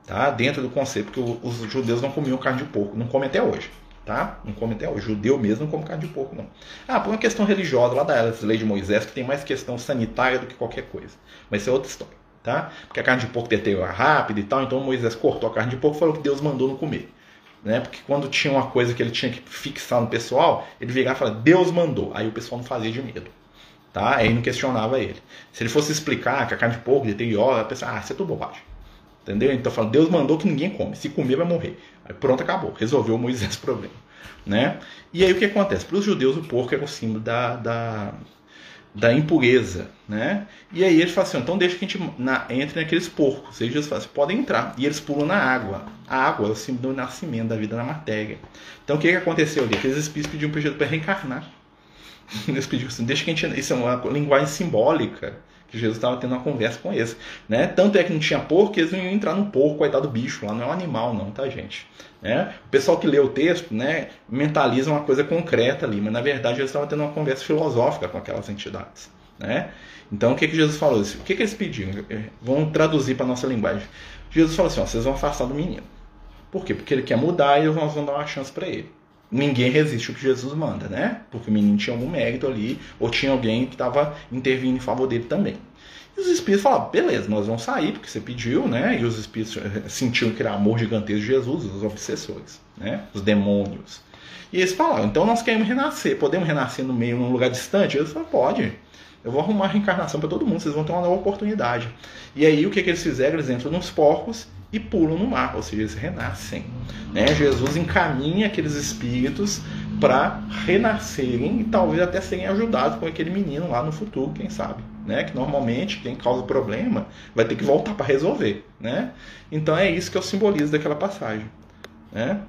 Tá? Dentro do conceito, porque os judeus não comiam carne de porco. Não comem até hoje. Tá? Não comem até hoje. Judeu mesmo não come carne de porco, não. Ah, por uma questão religiosa lá da lei de Moisés, que tem mais questão sanitária do que qualquer coisa. Mas isso é outra história. Tá? Porque a carne de porco deteriora rápido e tal, então Moisés cortou a carne de porco e falou que Deus mandou não comer, né? Porque quando tinha uma coisa que ele tinha que fixar no pessoal, ele virava e falava, Deus mandou, aí o pessoal não fazia de medo, tá? Aí não questionava ele. Se ele fosse explicar que a carne de porco deteriora, a pessoa, ah, isso é tudo bobagem, entendeu? Então fala, Deus mandou que ninguém come, se comer vai morrer. Aí pronto, acabou, resolveu Moisés o problema, né? E aí o que acontece? Para os judeus o porco era o símbolo da... da... da impureza, né? E aí eles falam assim, então deixa que a gente na, entre naqueles porcos. Eles falam assim, podem entrar. E eles pulam na água. A água é o símbolo do nascimento, da vida na matéria. Então o que, que aconteceu ali? Aqueles espíritos pediam para Jesus para reencarnar. Eles pediam assim, deixa que a gente... Isso é uma linguagem simbólica, que Jesus estava tendo uma conversa com eles, né? Tanto é que não tinha porco, que eles não iam entrar num porco, coitado do bicho lá. Não é um animal não, tá, gente? Né? O pessoal que lê o texto, né, mentaliza uma coisa concreta ali, mas na verdade eles estavam tendo uma conversa filosófica com aquelas entidades, né? Então o que, que Jesus falou? O que, que eles pediram? Vamos traduzir para a nossa linguagem. Jesus falou assim, ó, vocês vão afastar do menino. Por quê? Porque ele quer mudar e nós vamos dar uma chance para ele. Ninguém resiste o que Jesus manda, né? Porque o menino tinha algum mérito ali, ou tinha alguém que estava intervindo em favor dele também. E os espíritos falavam, beleza, nós vamos sair, porque você pediu, né? E os espíritos sentiam que era amor gigantesco de Jesus, os obsessores, né? Os demônios. E eles falaram, então nós queremos renascer, podemos renascer no meio, num lugar distante? Eles falaram, pode, eu vou arrumar a reencarnação para todo mundo, vocês vão ter uma nova oportunidade. E aí o que, que eles fizeram? Eles entram nos porcos e pulam no mar, ou seja, eles renascem, né? Jesus encaminha aqueles espíritos para renascerem e talvez até serem ajudados com aquele menino lá no futuro, quem sabe, né? Que normalmente quem causa problema vai ter que voltar para resolver, né? Então é isso que eu simbolizo daquela passagem, né?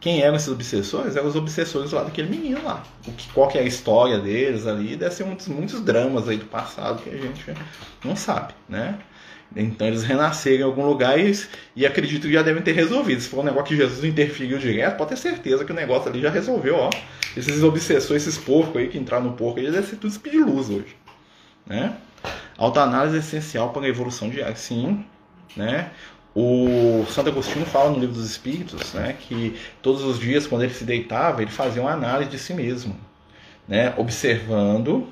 Quem eram esses obsessores? Eram os obsessores lá daquele menino lá. O que, qual que é a história deles ali? Deve ser muitos, muitos dramas aí do passado que a gente não sabe, né? Então eles renasceram em algum lugar e, e acredito que já devem ter resolvido. Se for um negócio que Jesus interferiu direto, pode ter certeza que o negócio ali já resolveu, ó. Esses obsessores, esses porcos aí que entraram no porco, eles devem ser tudo speed luz hoje, né? Autoanálise é essencial para a evolução diária, sim, né? O Santo Agostinho fala no Livro dos Espíritos, né, que todos os dias quando ele se deitava, ele fazia uma análise de si mesmo, né, observando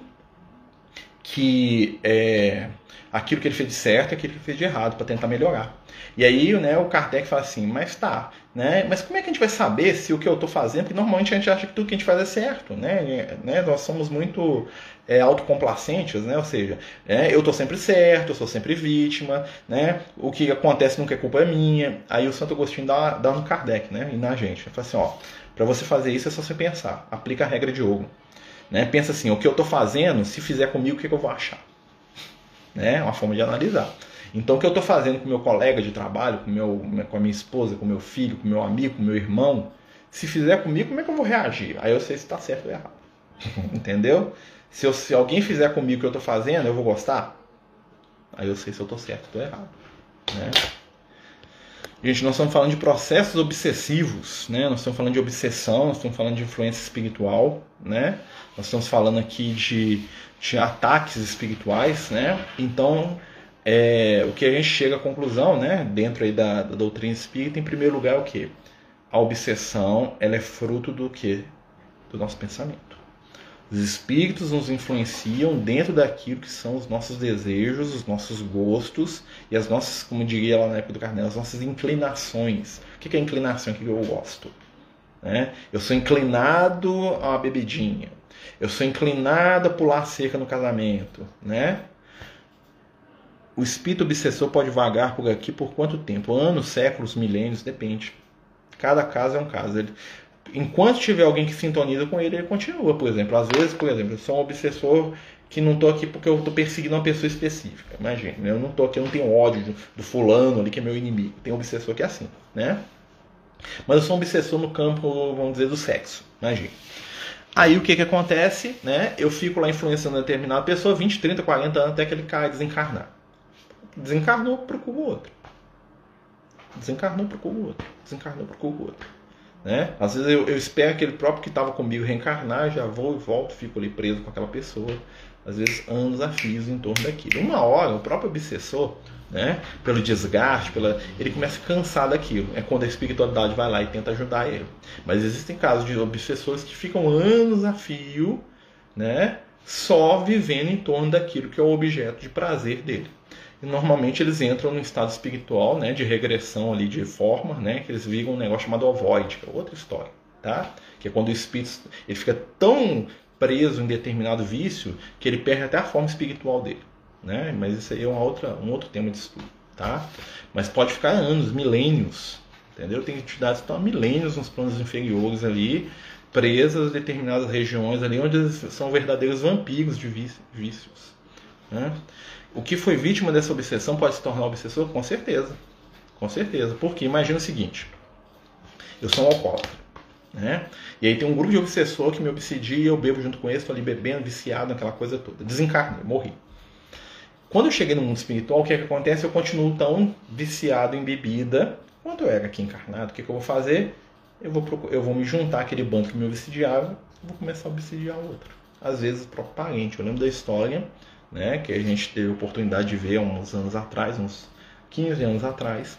que é, aquilo que ele fez de certo e aquilo que ele fez de errado, para tentar melhorar. E aí, né, o Kardec fala assim, mas tá, né, mas como é que a gente vai saber se o que eu estou fazendo? Porque normalmente a gente acha que tudo que a gente faz é certo, né, né nós somos muito... É, autocomplacentes, né? Ou seja, é, eu estou sempre certo, eu sou sempre vítima, né? O que acontece nunca é culpa minha. Aí o Santo Agostinho dá, dá no Kardec, né? E na gente. Ele fala assim, ó, para você fazer isso é só você pensar. Aplica a regra de ouro, né? Pensa assim, o que eu estou fazendo, se fizer comigo, o que, que eu vou achar? Né? Uma forma de analisar. Então, o que eu estou fazendo com o meu colega de trabalho, com, meu, com a minha esposa, com o meu filho, com o meu amigo, com o meu irmão, se fizer comigo, como é que eu vou reagir? Aí eu sei se está certo ou errado. Entendeu? Se, eu, se alguém fizer comigo o que eu estou fazendo, eu vou gostar? Aí eu sei se eu estou certo ou estou errado, né? Gente, nós estamos falando de processos obsessivos, né? Nós estamos falando de obsessão, nós estamos falando de influência espiritual, né? Nós estamos falando aqui de, de ataques espirituais, né? Então, é, o que a gente chega à conclusão, né? Dentro aí da, da doutrina espírita, em primeiro lugar, é o quê? A obsessão, ela é fruto do quê? Do nosso pensamento. Os espíritos nos influenciam dentro daquilo que são os nossos desejos, os nossos gostos e as nossas, como diria lá na época do Carnel, as nossas inclinações. O que é inclinação? O que eu gosto? Né? Eu sou inclinado a uma bebidinha. Eu sou inclinado a pular cerca no casamento, né? O espírito obsessor pode vagar por aqui por quanto tempo? Anos, séculos, milênios, depende. Cada caso é um caso. Ele, enquanto tiver alguém que sintoniza com ele, ele continua, por exemplo. Às vezes, por exemplo, eu sou um obsessor que não estou aqui porque eu estou perseguindo uma pessoa específica. Imagina, eu não estou aqui, eu não tenho ódio do, do fulano ali que é meu inimigo. Tem um obsessor que é assim, né? Mas eu sou um obsessor no campo, vamos dizer, do sexo. Imagina. Aí o que que acontece, né? Eu fico lá influenciando determinada pessoa vinte, trinta, quarenta anos até que ele caia, desencarnar. Desencarnou, procura o outro. Desencarnou, procura o outro. Desencarnou, procura o outro. Né? Às vezes eu, eu espero aquele próprio que estava comigo reencarnar, já vou e volto, fico ali preso com aquela pessoa. Às vezes anos a fios em torno daquilo. Uma hora, o próprio obsessor, né? Pelo desgaste, pela... ele começa a cansar daquilo. É quando a espiritualidade vai lá e tenta ajudar ele. Mas existem casos de obsessores que ficam anos a fio, né? Só vivendo em torno daquilo que é o objeto de prazer dele. E normalmente eles entram num estado espiritual, né? De regressão ali, de forma, né? Que eles ligam um negócio chamado ovoide, que é outra história, tá? Que é quando o espírito ele fica tão preso em determinado vício que ele perde até a forma espiritual dele, né? Mas isso aí é uma outra, um outro tema de estudo, tá? Mas pode ficar anos, milênios, entendeu? Tem entidades que estão há milênios nos planos inferiores ali, presas em determinadas regiões ali, onde eles são verdadeiros vampiros de vícios, né? O que foi vítima dessa obsessão pode se tornar obsessor? Com certeza, com certeza, porque imagina o seguinte, eu sou um alcoólatra, né? E aí tem um grupo de obsessor que me obsedia e eu bebo junto com eles, estou ali bebendo, viciado, aquela coisa toda. Desencarnei, morri. Quando eu cheguei no mundo espiritual, o que é que acontece? Eu continuo tão viciado em bebida quanto eu era aqui encarnado. O que, é que eu vou fazer? Eu vou, procurar, eu vou me juntar àquele bando que me obsediava e vou começar a obsediar o outro. Às vezes o próprio parente. Eu lembro da história, né, que a gente teve a oportunidade de ver há uns anos atrás, uns quinze anos atrás.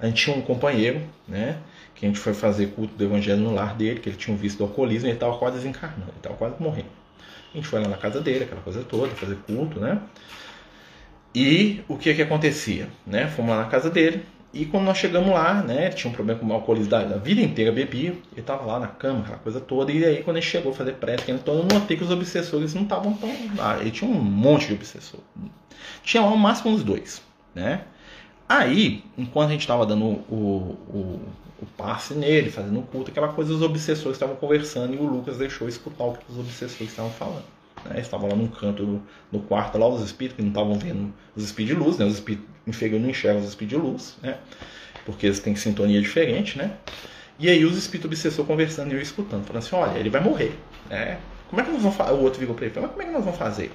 A gente tinha um companheiro, né? Que a gente foi fazer culto do Evangelho no lar dele, que ele tinha um vício do alcoolismo e ele estava quase desencarnando, ele estava quase morrendo. A gente foi lá na casa dele, aquela coisa toda, fazer culto, né? E o que que acontecia, né? Fomos lá na casa dele e quando nós chegamos lá, né? Tinha um problema com o alcoolismo da vida inteira, bebia, ele estava lá na cama, aquela coisa toda. E aí quando ele chegou a fazer prece, eu notei que os obsessores não estavam tão lá. Ele tinha um monte de obsessor. Tinha lá no máximo uns dois, né? Aí, enquanto a gente estava dando o, o, o passe nele, fazendo o culto, aquela coisa, os obsessores estavam conversando e o Lucas deixou escutar o que os obsessores estavam falando. Né? Eles estavam lá num canto do quarto, lá os espíritos que não estavam vendo os espíritos de luz, né? Os espíritos inferiores não enxergam os espíritos de luz, né? Porque eles têm sintonia diferente, né? E aí os espíritos obsessores conversando e eu escutando, falando assim, olha, ele vai morrer, né? Como é que nós vamos fazer? O outro virou para ele, mas como é que nós vamos fazer?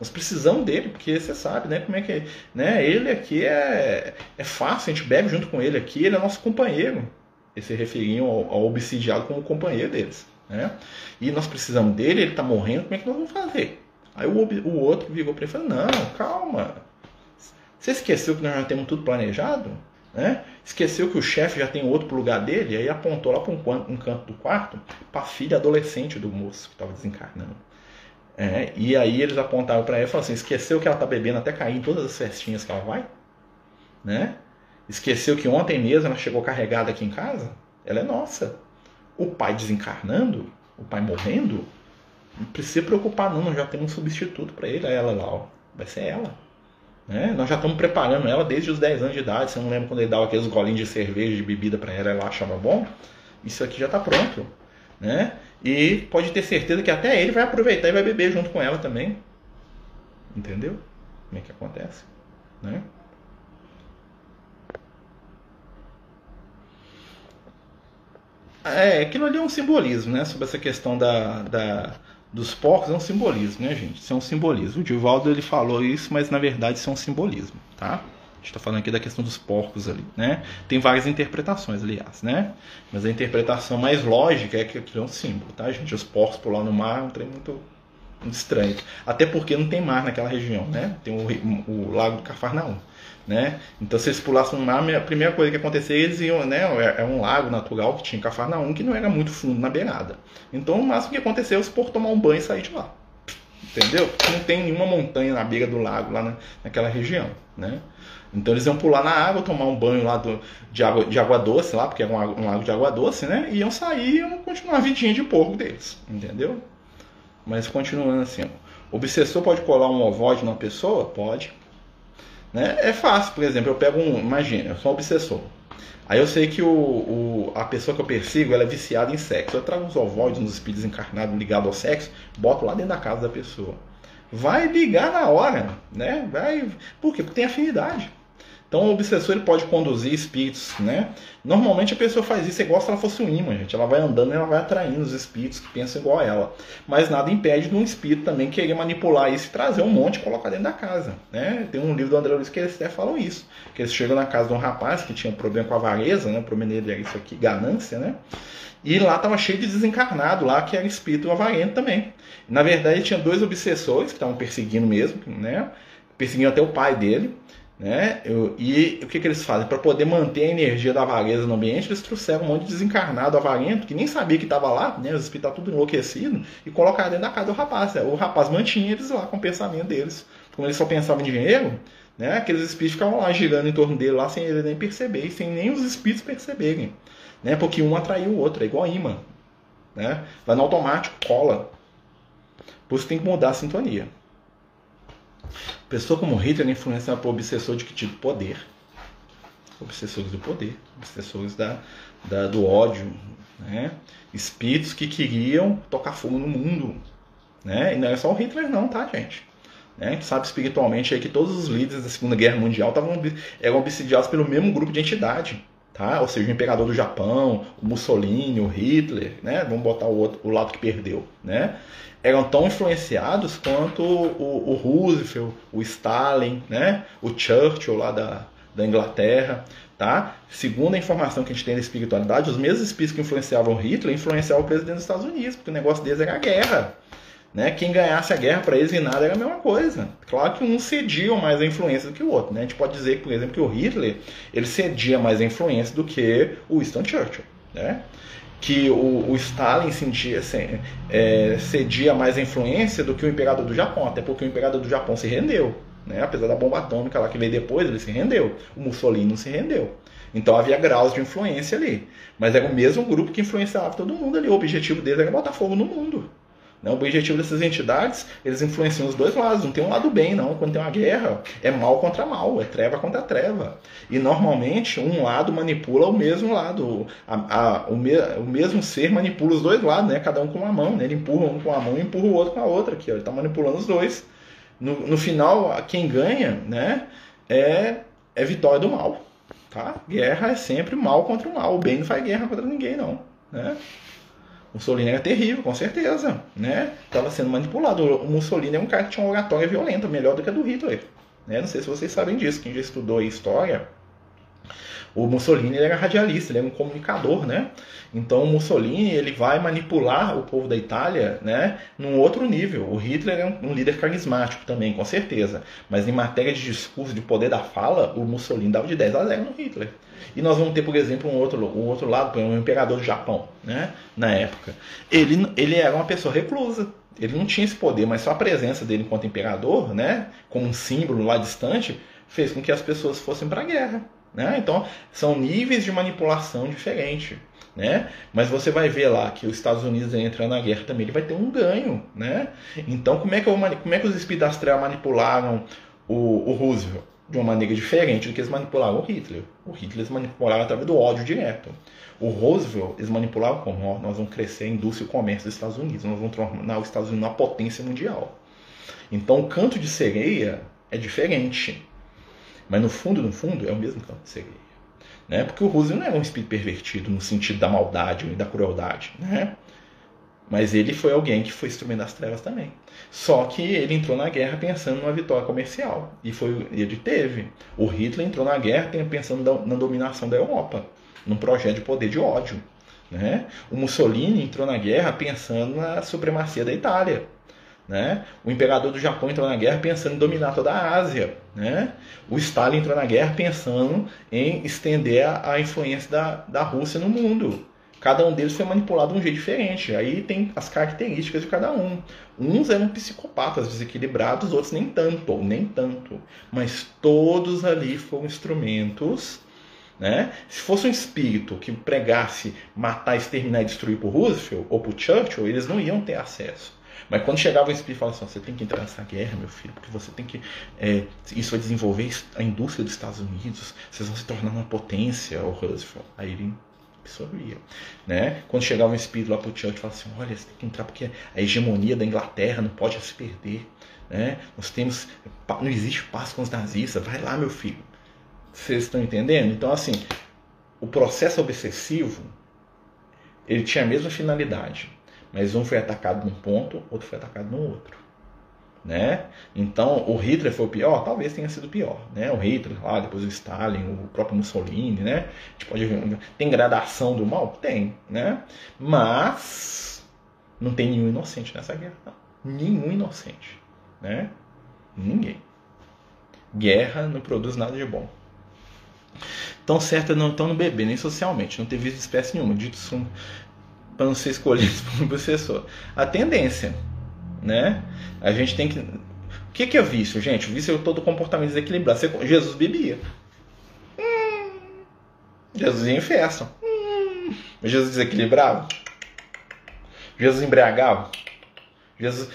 Nós precisamos dele, porque você sabe, né? Como é que é, né? Ele aqui é, é fácil, a gente bebe junto com ele aqui, ele é nosso companheiro. Eles se referiam ao, ao obsidiado como companheiro deles, né? E nós precisamos dele, ele está morrendo, como é que nós vamos fazer? Aí o, o outro virou para ele e falou, não, calma. Você esqueceu que nós já temos tudo planejado? Né? Esqueceu que o chefe já tem outro pro lugar dele? Aí apontou lá para um, um canto do quarto, para a filha adolescente do moço que estava desencarnando. É, e aí eles apontaram para ela e falaram assim, esqueceu que ela tá bebendo até cair em todas as festinhas que ela vai? Né? Esqueceu que ontem mesmo ela chegou carregada aqui em casa? Ela é nossa. O pai desencarnando? O pai morrendo? Não precisa preocupar não, nós já temos um substituto para ele, ela lá, ó. Vai ser ela. Né? Nós já estamos preparando ela desde os dez anos de idade, você não lembra quando ele dava aqueles golinhos de cerveja, de bebida para ela, ela achava bom? Isso aqui já tá pronto, né? E pode ter certeza que até ele vai aproveitar e vai beber junto com ela também. Entendeu? Como é que acontece? Né? É, aquilo ali é um simbolismo, né? Sobre essa questão da, da, dos porcos, é um simbolismo, né, gente? Isso é um simbolismo. O Divaldo, ele falou isso, mas na verdade isso é um simbolismo, tá? A gente tá falando aqui da questão dos porcos ali, né? Tem várias interpretações, aliás, né? Mas a interpretação mais lógica é que aquilo é um símbolo, tá, gente? Os porcos pular no mar é um trem muito, muito estranho. Até porque não tem mar naquela região, né? Tem o, o Lago do Cafarnaum, né? Então, se eles pulassem no mar, a primeira coisa que acontecer, eles iam, né? É um lago natural que tinha em Cafarnaum, que não era muito fundo na beirada. Então, o máximo que aconteceu é os porcos tomar um banho e sair de lá. Entendeu? Porque não tem nenhuma montanha na beira do lago, lá na, naquela região, né? Então eles iam pular na água, tomar um banho lá do, de, água, de água doce, lá, porque era um, um lago de água doce, né? E iam sair e iam continuar a vidinha de porco deles, entendeu? Mas continuando assim, ó. Obsessor pode colar um ovoide numa pessoa? Pode. Né? É fácil, por exemplo, eu pego um... Imagina, eu sou um obsessor. Aí eu sei que o, o, a pessoa que eu persigo, ela é viciada em sexo. Eu trago uns ovoides, uns espíritos encarnados ligados ao sexo, boto lá dentro da casa da pessoa. Vai ligar na hora, né? Vai... Por quê? Porque tem afinidade. Então, o obsessor ele pode conduzir espíritos, né? Normalmente a pessoa faz isso igual se ela fosse um imã, gente. Ela vai andando e ela vai atraindo os espíritos que pensam igual a ela. Mas nada impede de um espírito também querer manipular isso e trazer um monte e colocar dentro da casa, né? Tem um livro do André Luiz que eles até falam isso. Que eles chegam na casa de um rapaz que tinha problema com a avareza, né? O problema dele era isso aqui, ganância, né? E lá estava cheio de desencarnado lá, que era espírito avarento também. Na verdade, tinha dois obsessores que estavam perseguindo mesmo, né? Perseguiam até o pai dele. Né? Eu, e o que, que eles fazem? Para poder manter a energia da avareza no ambiente, eles trouxeram um monte de desencarnado avarento que nem sabia que estava lá, né? Os espíritos estavam tudo enlouquecidos, e colocaram dentro da casa do rapaz. Né? O rapaz mantinha eles lá com o pensamento deles. Como eles só pensavam em dinheiro, né? Aqueles espíritos ficavam lá girando em torno dele lá sem ele nem perceber, sem nem os espíritos perceberem. Né? Porque um atraiu o outro, é igual imã. Né? Vai no automático, cola. Por isso tem que mudar a sintonia. Pessoa como Hitler é influenciada por obsessor de que tipo? Poder. Obsessores do poder, obsessores da, da, do ódio, né? Espíritos que queriam tocar fogo no mundo, né? E não é só o Hitler não, tá, gente? Né? A gente sabe espiritualmente aí que todos os líderes da Segunda Guerra Mundial tavam, eram obsidiados pelo mesmo grupo de entidade, tá? Ou seja, o Imperador do Japão, o Mussolini, o Hitler, né? Vamos botar o, outro, o lado que perdeu, né? Eram tão influenciados quanto o, o Roosevelt, o Stalin, né? O Churchill lá da, da Inglaterra, tá? Segundo a informação que a gente tem da espiritualidade, os mesmos espíritos que influenciavam Hitler influenciavam o presidente dos Estados Unidos, porque o negócio deles era a guerra, né? Quem ganhasse a guerra para eles e nada era a mesma coisa. Claro que um cedia mais a influência do que o outro, né? A gente pode dizer, por exemplo, que o Hitler ele cedia mais a influência do que o Winston Churchill, né? Que o, o Stalin sentia, assim, é, cedia mais a influência do que o Imperador do Japão, até porque o Imperador do Japão se rendeu, né? Apesar da bomba atômica lá que veio depois, ele se rendeu. O Mussolini não se rendeu. Então havia graus de influência ali. Mas era o mesmo grupo que influenciava todo mundo ali. O objetivo deles era botar fogo no mundo. Né? O objetivo dessas entidades, eles influenciam os dois lados. Não tem um lado bem, não. Quando tem uma guerra, é mal contra mal, é treva contra treva. E normalmente um lado manipula o mesmo lado. A, a, o, me, o mesmo ser manipula os dois lados, né? Cada um com uma mão, né? Ele empurra um com a mão e empurra o outro com a outra. Aqui, ó. Ele está manipulando os dois. No, no final, quem ganha, né? é, é vitória do mal. Tá? Guerra é sempre mal contra o mal. O bem não faz guerra contra ninguém, não. Né? Mussolini era terrível, com certeza, né? Estava sendo manipulado. O Mussolini é um cara que tinha uma oratória violenta, melhor do que a do Hitler, né? Não sei se vocês sabem disso, quem já estudou a história. O Mussolini ele era radialista, ele era um comunicador, né? Então o Mussolini ele vai manipular o povo da Itália, né? Num outro nível. O Hitler era um líder carismático também, com certeza. Mas em matéria de discurso, de poder da fala, o Mussolini dava de dez a zero no Hitler. E nós vamos ter, por exemplo, um outro, um outro lado, o Imperador do Japão, né? Na época. Ele, ele era uma pessoa reclusa. Ele não tinha esse poder, mas só a presença dele enquanto imperador, né? Como um símbolo lá distante, fez com que as pessoas fossem para a guerra. Né? Então, são níveis de manipulação diferentes, né? Mas você vai ver lá que os Estados Unidos entrando na guerra também, ele vai ter um ganho, né? Então, como é que, eu, como é que os espíritos da estrela manipularam o, o Roosevelt? De uma maneira diferente do que eles manipularam o Hitler. O Hitler eles manipularam através do ódio direto. O Roosevelt eles manipularam como? Nós vamos crescer a indústria e o comércio dos Estados Unidos, nós vamos tornar os Estados Unidos uma potência mundial. Então, o canto de sereia é diferente. Mas no fundo, no fundo, é o mesmo canto de sereia, né? Porque o Roosevelt não era um espírito pervertido no sentido da maldade e da crueldade, né? Mas ele foi alguém que foi instrumento das trevas também. Só que ele entrou na guerra pensando numa vitória comercial. E foi, ele teve. O Hitler entrou na guerra pensando na dominação da Europa, num projeto de poder de ódio. Né? O Mussolini entrou na guerra pensando na supremacia da Itália. Né? O Imperador do Japão entrou na guerra pensando em dominar toda a Ásia. Né? O Stalin entrou na guerra pensando em estender a, a influência da, da Rússia no mundo. Cada um deles foi manipulado de um jeito diferente. Aí tem as características de cada um. Uns eram psicopatas desequilibrados, outros nem tanto, ou nem tanto. Mas todos ali foram instrumentos. Né? Se fosse um espírito que pregasse matar, exterminar e destruir para o Roosevelt ou para o Churchill, eles não iam ter acesso. Mas quando chegava o espírito e falava assim, você tem que entrar nessa guerra, meu filho, porque você tem que... É, isso vai desenvolver a indústria dos Estados Unidos, vocês vão se tornar uma potência, o Roosevelt. Aí ele absorvia. Né? Quando chegava um espírito lá para o Churchill e falava assim, olha, você tem que entrar porque a hegemonia da Inglaterra não pode se perder. Né? Nós temos... Não existe paz com os nazistas, vai lá, meu filho. Vocês estão entendendo? Então, assim, o processo obsessivo, ele tinha a mesma finalidade. Mas um foi atacado num ponto, outro foi atacado no outro, né? Então, o Hitler foi o pior? Talvez tenha sido pior, né? O Hitler lá, depois o Stalin, o próprio Mussolini, né? A gente pode ver, tem gradação do mal? Tem, né? Mas não tem nenhum inocente nessa guerra, não. Nenhum inocente, né? Ninguém. Guerra não produz nada de bom. Tão certo é não estão no bebê, nem socialmente, não ter visto espécie nenhuma, dito sumo. Para não ser escolhido por um professor. A tendência, né? A gente tem que... O que, que é vício, gente? O vício é todo comportamento desequilibrado. Você... Jesus bebia. Hum. Jesus ia em festa. Hum. Jesus desequilibrava. Jesus embriagava. Jesus...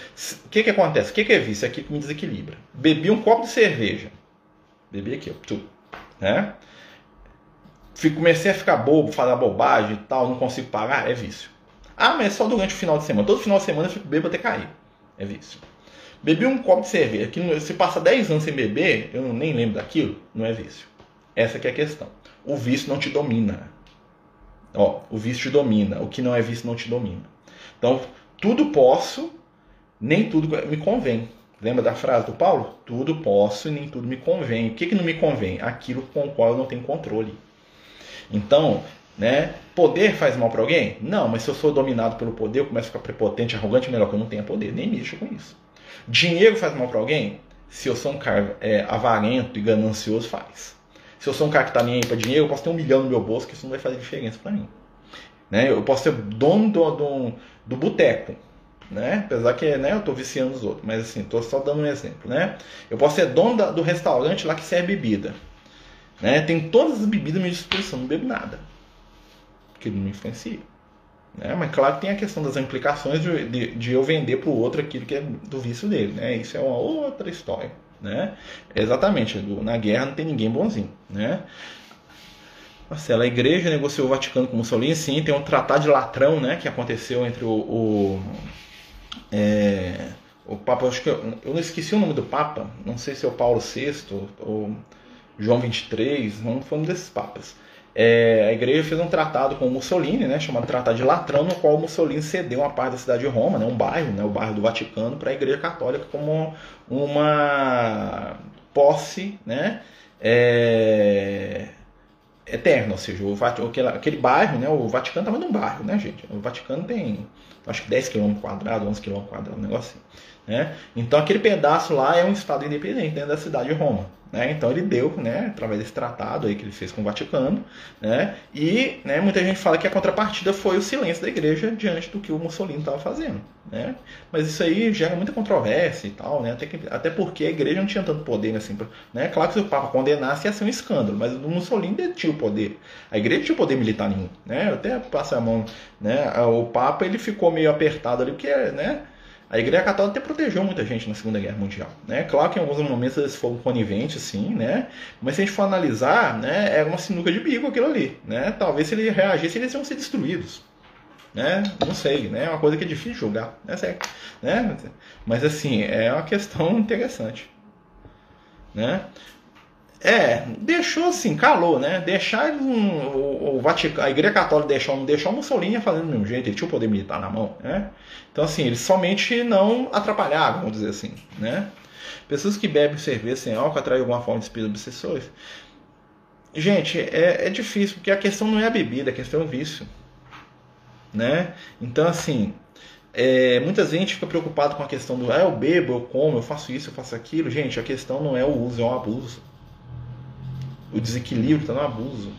O que, que acontece? O que, que é vício? É aqui que me desequilibra. Bebi um copo de cerveja. Bebi aqui, ó. Né? Comecei a ficar bobo, falar bobagem e tal, não consigo parar, é vício. Ah, mas é só durante o final de semana. Todo final de semana eu fico bebo até cair. É vício. Bebi um copo de cerveja, que se passa dez anos sem beber, eu nem lembro daquilo, não é vício. Essa que é a questão. O vício não te domina. Ó, o vício te domina. O que não é vício não te domina. Então, tudo posso, nem tudo me convém. Lembra da frase do Paulo? Tudo posso e nem tudo me convém. O que, que não me convém? Aquilo com o qual eu não tenho controle. Então, né, poder faz mal para alguém? Não, mas se eu sou dominado pelo poder, eu começo a ficar prepotente, arrogante, melhor que eu não tenha poder, nem mexo com isso. Dinheiro faz mal para alguém? Se eu sou um cara é, avarento e ganancioso, faz. Se eu sou um cara que está nem aí para dinheiro, eu posso ter um milhão no meu bolso, que isso não vai fazer diferença para mim. Né? Eu posso ser dono do, do, do boteco, né? Apesar que, né, eu estou viciando os outros, mas assim, estou só dando um exemplo. Né? Eu posso ser dono da, do restaurante lá que serve bebida. Né? Tem todas as bebidas à minha disposição, não bebo nada, porque não me influencia, né? Mas claro que tem a questão das implicações de, de, de eu vender para o outro aquilo que é do vício dele, né? Isso é uma outra história, né? Exatamente, Edu, na guerra não tem ninguém bonzinho, né? Marcelo, a igreja negociou o Vaticano com Mussolini, sim, tem um Tratado de Latrão, né, que aconteceu entre o... o é, o Papa, acho que eu, eu não esqueci o nome do Papa, não sei se é o Paulo sexto ou... João vinte e três, não foi um desses papas. É, a igreja fez um tratado com o Mussolini, né, chamado Tratado de Latrão, no qual o Mussolini cedeu uma parte da cidade de Roma, né, um bairro, né, o bairro do Vaticano, para a igreja católica como uma posse, né, é, eterna. Ou seja, o, aquele, aquele bairro, né, o Vaticano estava num bairro, né, gente? O Vaticano tem, acho que dez quilômetros quadrados, onze quilômetros quadrados, um negócio assim. Né? Então aquele pedaço lá é um estado independente dentro da cidade de Roma, né? Então ele deu, né, através desse tratado aí que ele fez com o Vaticano, né? E, né, muita gente fala que a contrapartida foi o silêncio da igreja diante do que o Mussolini estava fazendo, né? Mas isso aí gera muita controvérsia e tal, né? até, que, até porque a igreja não tinha tanto poder assim, né? Claro que se o Papa condenasse ia ser um escândalo, mas o Mussolini detinha o poder. A igreja não tinha poder militar nenhum, né? Eu até passei a mão, né? O Papa ele ficou meio apertado ali porque, né, a Igreja Católica até protegeu muita gente na Segunda Guerra Mundial, né? Claro que em alguns momentos eles foram coniventes, sim, né? Mas se a gente for analisar, né, era uma sinuca de bico aquilo ali, né? Talvez se ele reagisse, eles iam ser destruídos, né? Não sei, né? É uma coisa que é difícil julgar, né? Certo, né? Mas assim, é uma questão interessante, né? É, deixou assim, calou, né? Deixar eles um, o, o Vaticano, a Igreja Católica deixou, não deixou, o Mussolini ia fazendo do mesmo jeito, ele tinha o poder militar na mão, né? Então, assim, eles somente não atrapalhavam, vamos dizer assim, né? Pessoas que bebem cerveja sem álcool atraem alguma forma de espíritos obsessores. Gente, é, é difícil, porque a questão não é a bebida, a questão é o vício, né? Então, assim, é, muita gente fica preocupada com a questão do, ah, eu bebo, eu como, eu faço isso, eu faço aquilo. Gente, a questão não é o uso, é o abuso. O desequilíbrio está no abuso,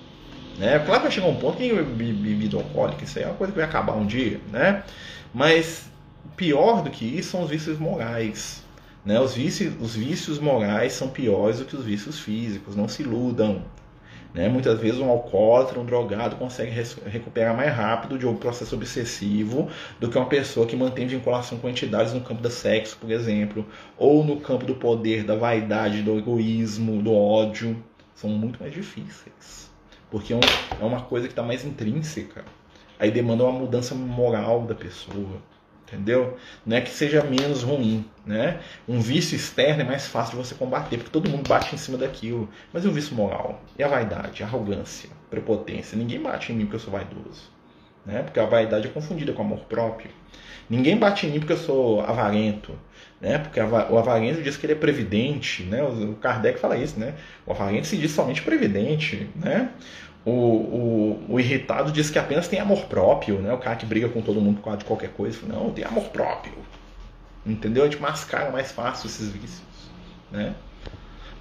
né? Claro que vai chegar um ponto que bebida alcoólica, isso aí é uma coisa que vai acabar um dia, né? Mas pior do que isso são os vícios morais, né? Os vícios, os vícios morais são piores do que os vícios físicos, não se iludam, né? Muitas vezes um alcoólatra, um drogado consegue recuperar mais rápido de um processo obsessivo do que uma pessoa que mantém vinculação com entidades no campo do sexo, por exemplo, ou no campo do poder, da vaidade, do egoísmo, do ódio. São muito mais difíceis, porque é uma coisa que está mais intrínseca, aí demanda uma mudança moral da pessoa, entendeu? Não é que seja menos ruim, né? Um vício externo é mais fácil de você combater, porque todo mundo bate em cima daquilo, mas e o vício moral? E a vaidade, a arrogância, a prepotência? Ninguém bate em mim porque eu sou vaidoso, né? Porque a vaidade é confundida com amor próprio. Ninguém bate em mim porque eu sou avarento, né? Porque o avarento diz que ele é previdente, né? O Kardec fala isso, né? O avarento se diz somente previdente, né? O, o, o irritado diz que apenas tem amor próprio, né? O cara que briga com todo mundo por causa de qualquer coisa, fala, não, tem amor próprio, entendeu? A gente mascara mais fácil esses vícios, né?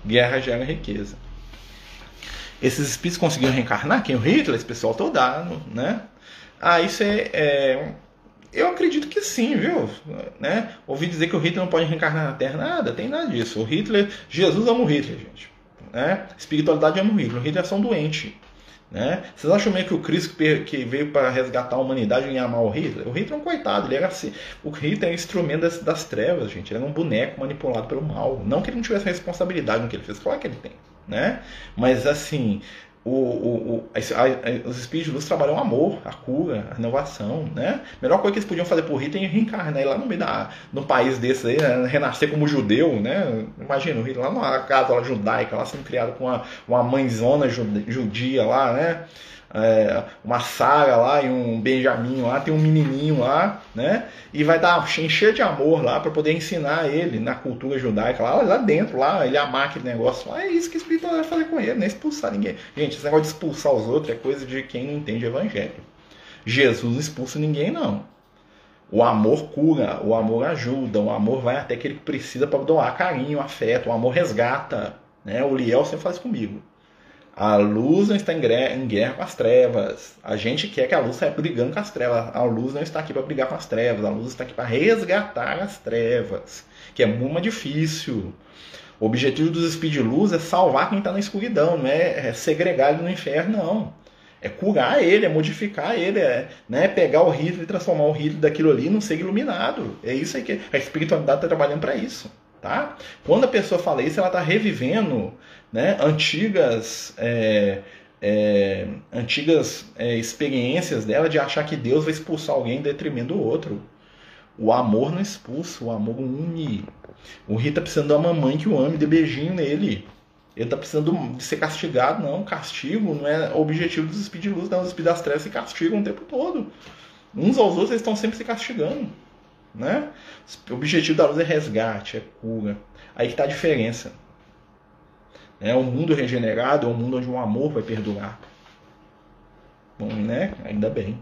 Guerra gera riqueza. Esses espíritos conseguiram reencarnar, quem? O Hitler, esse pessoal todo dado, né? Ah, isso é... é... Eu acredito que sim, viu? Né? Ouvi dizer que o Hitler não pode reencarnar na Terra. Nada, tem nada disso. O Hitler... Jesus ama o Hitler, gente. Né? Espiritualidade ama o Hitler. O Hitler é só um doente. Né? Vocês acham meio que o Cristo que veio para resgatar a humanidade ia amar o Hitler? O Hitler é um coitado. Ele era assim. O Hitler é um instrumento das, das trevas, gente. Ele era um boneco manipulado pelo mal. Não que ele não tivesse responsabilidade no que ele fez. Claro que ele tem. Né? Mas assim... O, o, o, a, a, os espíritos de luz trabalham o amor, a cura, a renovação, né? A melhor coisa que eles podiam fazer por Hitler é reencarnar lá no meio da, no país desse aí, né? Renascer como judeu, né? Imagina o Hitler lá numa casa lá, judaica, lá sendo criado com uma, uma mãezona judia lá, né? É, uma Sara lá e um Benjamin lá, tem um menininho lá, né? E vai dar encher de amor lá para poder ensinar ele na cultura judaica lá, lá dentro, lá ele amar aquele negócio lá. É isso que o espírito vai fazer com ele, não é expulsar ninguém. Gente, esse negócio de expulsar os outros é coisa de quem não entende o evangelho. Jesus não expulsa ninguém, não. O amor cura, o amor ajuda, o amor vai até aquele que precisa para doar carinho, afeto, o amor resgata, né? O Liel sempre faz comigo. A luz não está em guerra com as trevas. A gente quer que a luz saia brigando com as trevas. A luz não está aqui para brigar com as trevas. A luz está aqui para resgatar as trevas. Que é muito mais difícil. O objetivo dos espíritos de luz é salvar quem está na escuridão. Não é segregar ele no inferno, não. É curar ele, é modificar ele. É, né, pegar o Hitler e transformar o Hitler daquilo ali e não ser iluminado. É isso aí que a espiritualidade está trabalhando para isso. Tá? Quando a pessoa fala isso, ela está revivendo, né, antigas, é, é, antigas é, experiências dela de achar que Deus vai expulsar alguém em detrimento do outro. O amor não expulsa, o amor une. O Rita está precisando de uma mamãe que o ame, dê beijinho nele. Ele está precisando de ser castigado, não. Castigo não é o objetivo dos espíritos de luz, não. Os espíritos das trevas se castigam o tempo todo. Uns aos outros eles estão sempre se castigando. Né? O objetivo da luz é resgate, é cura. Aí que está a diferença. É um mundo regenerado, é um mundo onde o amor vai perdurar. Bom, né? Ainda bem.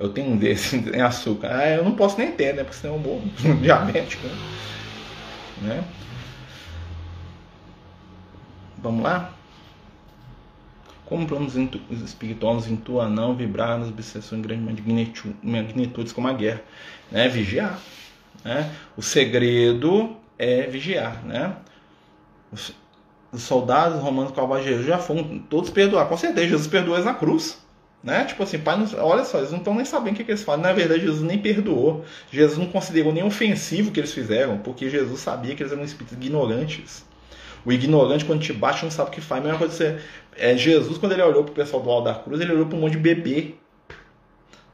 Eu tenho um desse, tem açúcar. Ah, eu não posso nem ter, né? Porque senão eu morro. Diabético, né? né? Vamos lá? Como planos espirituais intua não vibrar nas obsessões de grandes magnitudes como a guerra, né? Vigiar, né? O segredo é vigiar, né? Os, os soldados romanos calvageiros já foram todos perdoar, com certeza Jesus perdoou eles na cruz, né? Tipo assim, pai, não, olha só, eles não estão nem sabendo o que, que eles falam. Na verdade, Jesus nem perdoou, Jesus não considerou nem ofensivo o que eles fizeram, porque Jesus sabia que eles eram espíritos ignorantes. O ignorante, quando te bate, não sabe o que faz. A mesma coisa que você... É, Jesus, quando ele olhou para o pessoal do alto da cruz, ele olhou para um monte de bebê.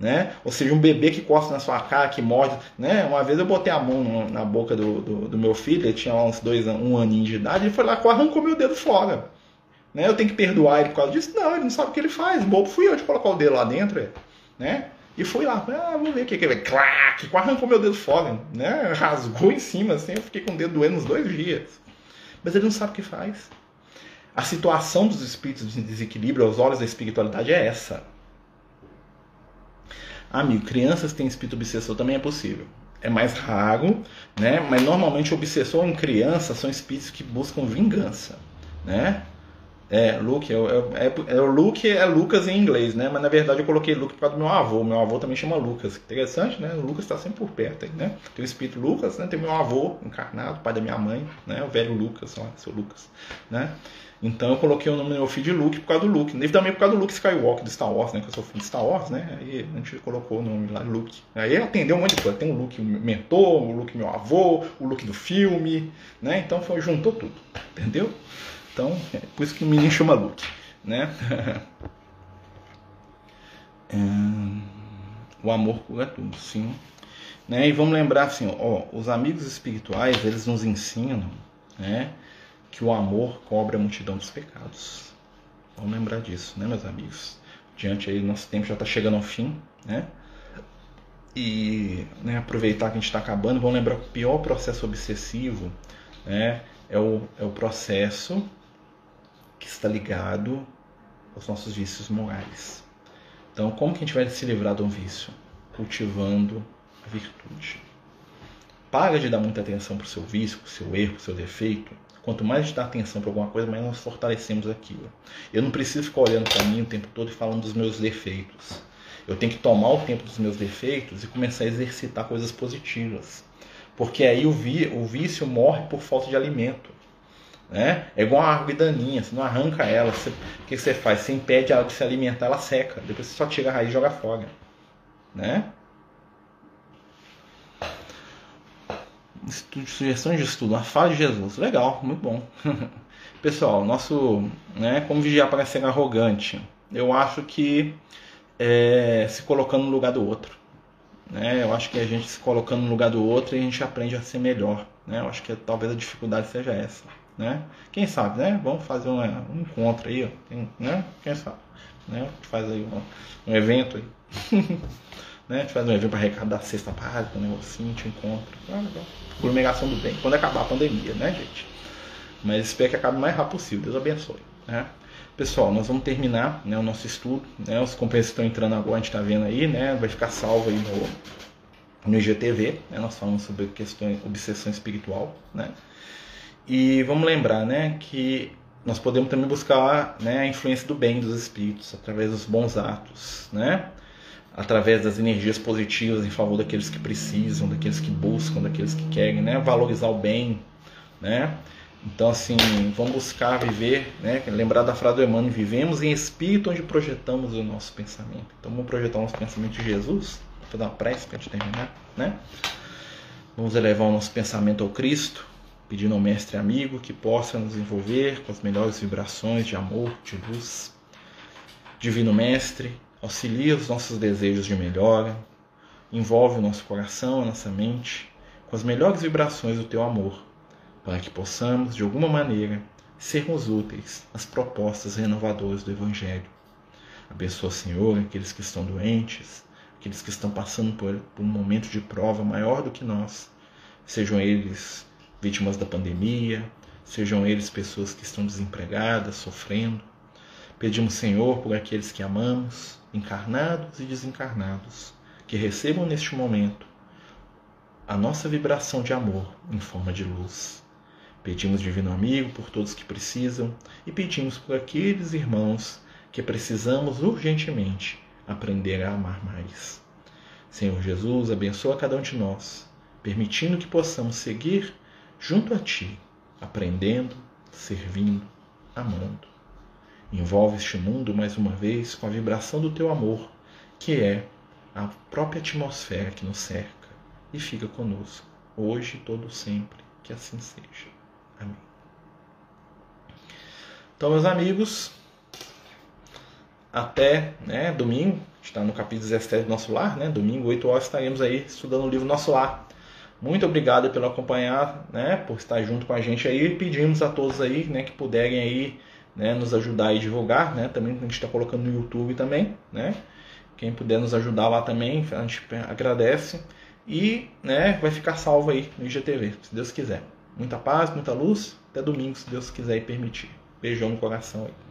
né? Ou seja, um bebê que coça na sua cara, que morde, né? Uma vez eu botei a mão na boca do, do, do meu filho, ele tinha lá uns dois, um aninho de idade, ele foi lá, arrancou meu dedo fora. Né? Eu tenho que perdoar ele por causa disso? Não, ele não sabe o que ele faz. Bobo fui eu de colocar o dedo lá dentro, né? E fui lá, ah, vou ver o que que ele vai. Clac! Arrancou meu dedo fora, né? Rasgou em cima, assim, eu fiquei com o dedo doendo uns dois dias. Mas ele não sabe o que faz. A situação dos espíritos de desequilíbrio aos olhos da espiritualidade é essa. Amigo, crianças que têm espírito obsessor também é possível. É mais raro, né? Mas normalmente o obsessor em criança são espíritos que buscam vingança, né? É, Luke, eu, eu, é, é, Luke é Lucas em inglês, né? Mas na verdade eu coloquei Luke por causa do meu avô. Meu avô também chama Lucas. Interessante, né? O Lucas está sempre por perto aí, né? Tem o espírito Lucas, né? Tem meu avô encarnado, pai da minha mãe, né? O velho Lucas, ó, seu Lucas, né? Então eu coloquei o nome do meu filho de Luke por causa do Luke. Deve também por causa do Luke Skywalker do Star Wars, né? Que eu sou filho de Star Wars, né? Aí a gente colocou o nome lá, Luke. Aí atendeu um monte de coisa. Tem o Luke mentor, o Luke meu avô, o Luke do filme, né? Então foi, juntou tudo, entendeu? Então, é por isso que o menino chama Luke, né? É, o amor cura tudo, sim. Né? E vamos lembrar assim, ó, os amigos espirituais, eles nos ensinam, né? Que o amor cobre a multidão dos pecados. Vamos lembrar disso, né, meus amigos? Diante aí, nosso tempo já está chegando ao fim, né? E né, aproveitar que a gente está acabando, vamos lembrar que o pior processo obsessivo, né, é, o, é o processo que está ligado aos nossos vícios morais. Então, como que a gente vai se livrar de um vício? Cultivando a virtude. Para de dar muita atenção para o seu vício, para o seu erro, para o seu defeito. Quanto mais a gente dá atenção para alguma coisa, mais nós fortalecemos aquilo. Eu não preciso ficar olhando para mim o tempo todo e falando dos meus defeitos. Eu tenho que tomar o tempo dos meus defeitos e começar a exercitar coisas positivas. Porque aí o, vi, o vício morre por falta de alimento. Né? É igual uma árvore daninha, você não arranca ela. Você, o que você faz? Você impede ela de se alimentar, ela seca. Depois você só tira a raiz e joga fora. Né? Estudo, sugestões de estudo, a fala de Jesus, legal, muito bom. Pessoal, nosso, né, como vigiar para ser arrogante, eu acho que é, se colocando no lugar do outro, né? Eu acho que a gente se colocando no lugar do outro, a gente aprende a ser melhor, né? Eu acho que talvez a dificuldade seja essa, né? Quem sabe, né? Vamos fazer um, um encontro aí, ó. Tem, né? Quem sabe, né? Faz aí um, um evento aí. Né? A gente faz um evento para arrecadar cesta básica, um negocinho, te encontro. Ah, legal. Aglomeração do bem. Quando acabar a pandemia, né, gente? Mas espero que acabe o mais rápido possível. Deus abençoe. Né? Pessoal, nós vamos terminar, né, o nosso estudo. Né? Os companheiros que estão entrando agora, a gente está vendo aí, né? Vai ficar salvo aí no, no I G T V. Né? Nós falamos sobre questões, obsessão espiritual. Né? E vamos lembrar, né, que nós podemos também buscar, né, a influência do bem dos espíritos através dos bons atos, né? Através das energias positivas em favor daqueles que precisam, daqueles que buscam, daqueles que querem, né? Valorizar o bem, né? Então, assim, vamos buscar viver, né? Lembrar da frase do Emmanuel, vivemos em espírito onde projetamos o nosso pensamento. Então, vamos projetar o nosso pensamento de Jesus, vou fazer uma prece para a gente terminar, né? Vamos elevar o nosso pensamento ao Cristo, pedindo ao Mestre Amigo que possa nos envolver com as melhores vibrações de amor, de luz. Divino Mestre, auxilia os nossos desejos de melhora, envolve o nosso coração, a nossa mente, com as melhores vibrações do Teu amor, para que possamos, de alguma maneira, sermos úteis às propostas renovadoras do Evangelho. Abençoa, Senhor, aqueles que estão doentes, aqueles que estão passando por um momento de prova maior do que nós, sejam eles vítimas da pandemia, sejam eles pessoas que estão desempregadas, sofrendo. Pedimos, Senhor, por aqueles que amamos, encarnados e desencarnados, que recebam neste momento a nossa vibração de amor em forma de luz. Pedimos, Divino Amigo, por todos que precisam e pedimos por aqueles irmãos que precisamos urgentemente aprender a amar mais. Senhor Jesus, abençoa cada um de nós, permitindo que possamos seguir junto a Ti, aprendendo, servindo, amando. Envolve este mundo, mais uma vez, com a vibração do Teu amor, que é a própria atmosfera que nos cerca, e fica conosco, hoje e todo sempre, que assim seja. Amém. Então, meus amigos, até, né, domingo, está no capítulo dezessete do Nosso Lar, né? Domingo, oito horas, estaremos aí estudando o livro Nosso Lar. Muito obrigado pelo acompanhar, né? Por estar junto com a gente aí. Pedimos a todos aí, né, que puderem aí, né, nos ajudar e divulgar, né? Também a gente está colocando no YouTube também, né? Quem puder nos ajudar lá também, a gente agradece. E, né, vai ficar salvo aí no I G T V, se Deus quiser. Muita paz, muita luz. Até domingo, se Deus quiser e permitir. Beijão no coração aí.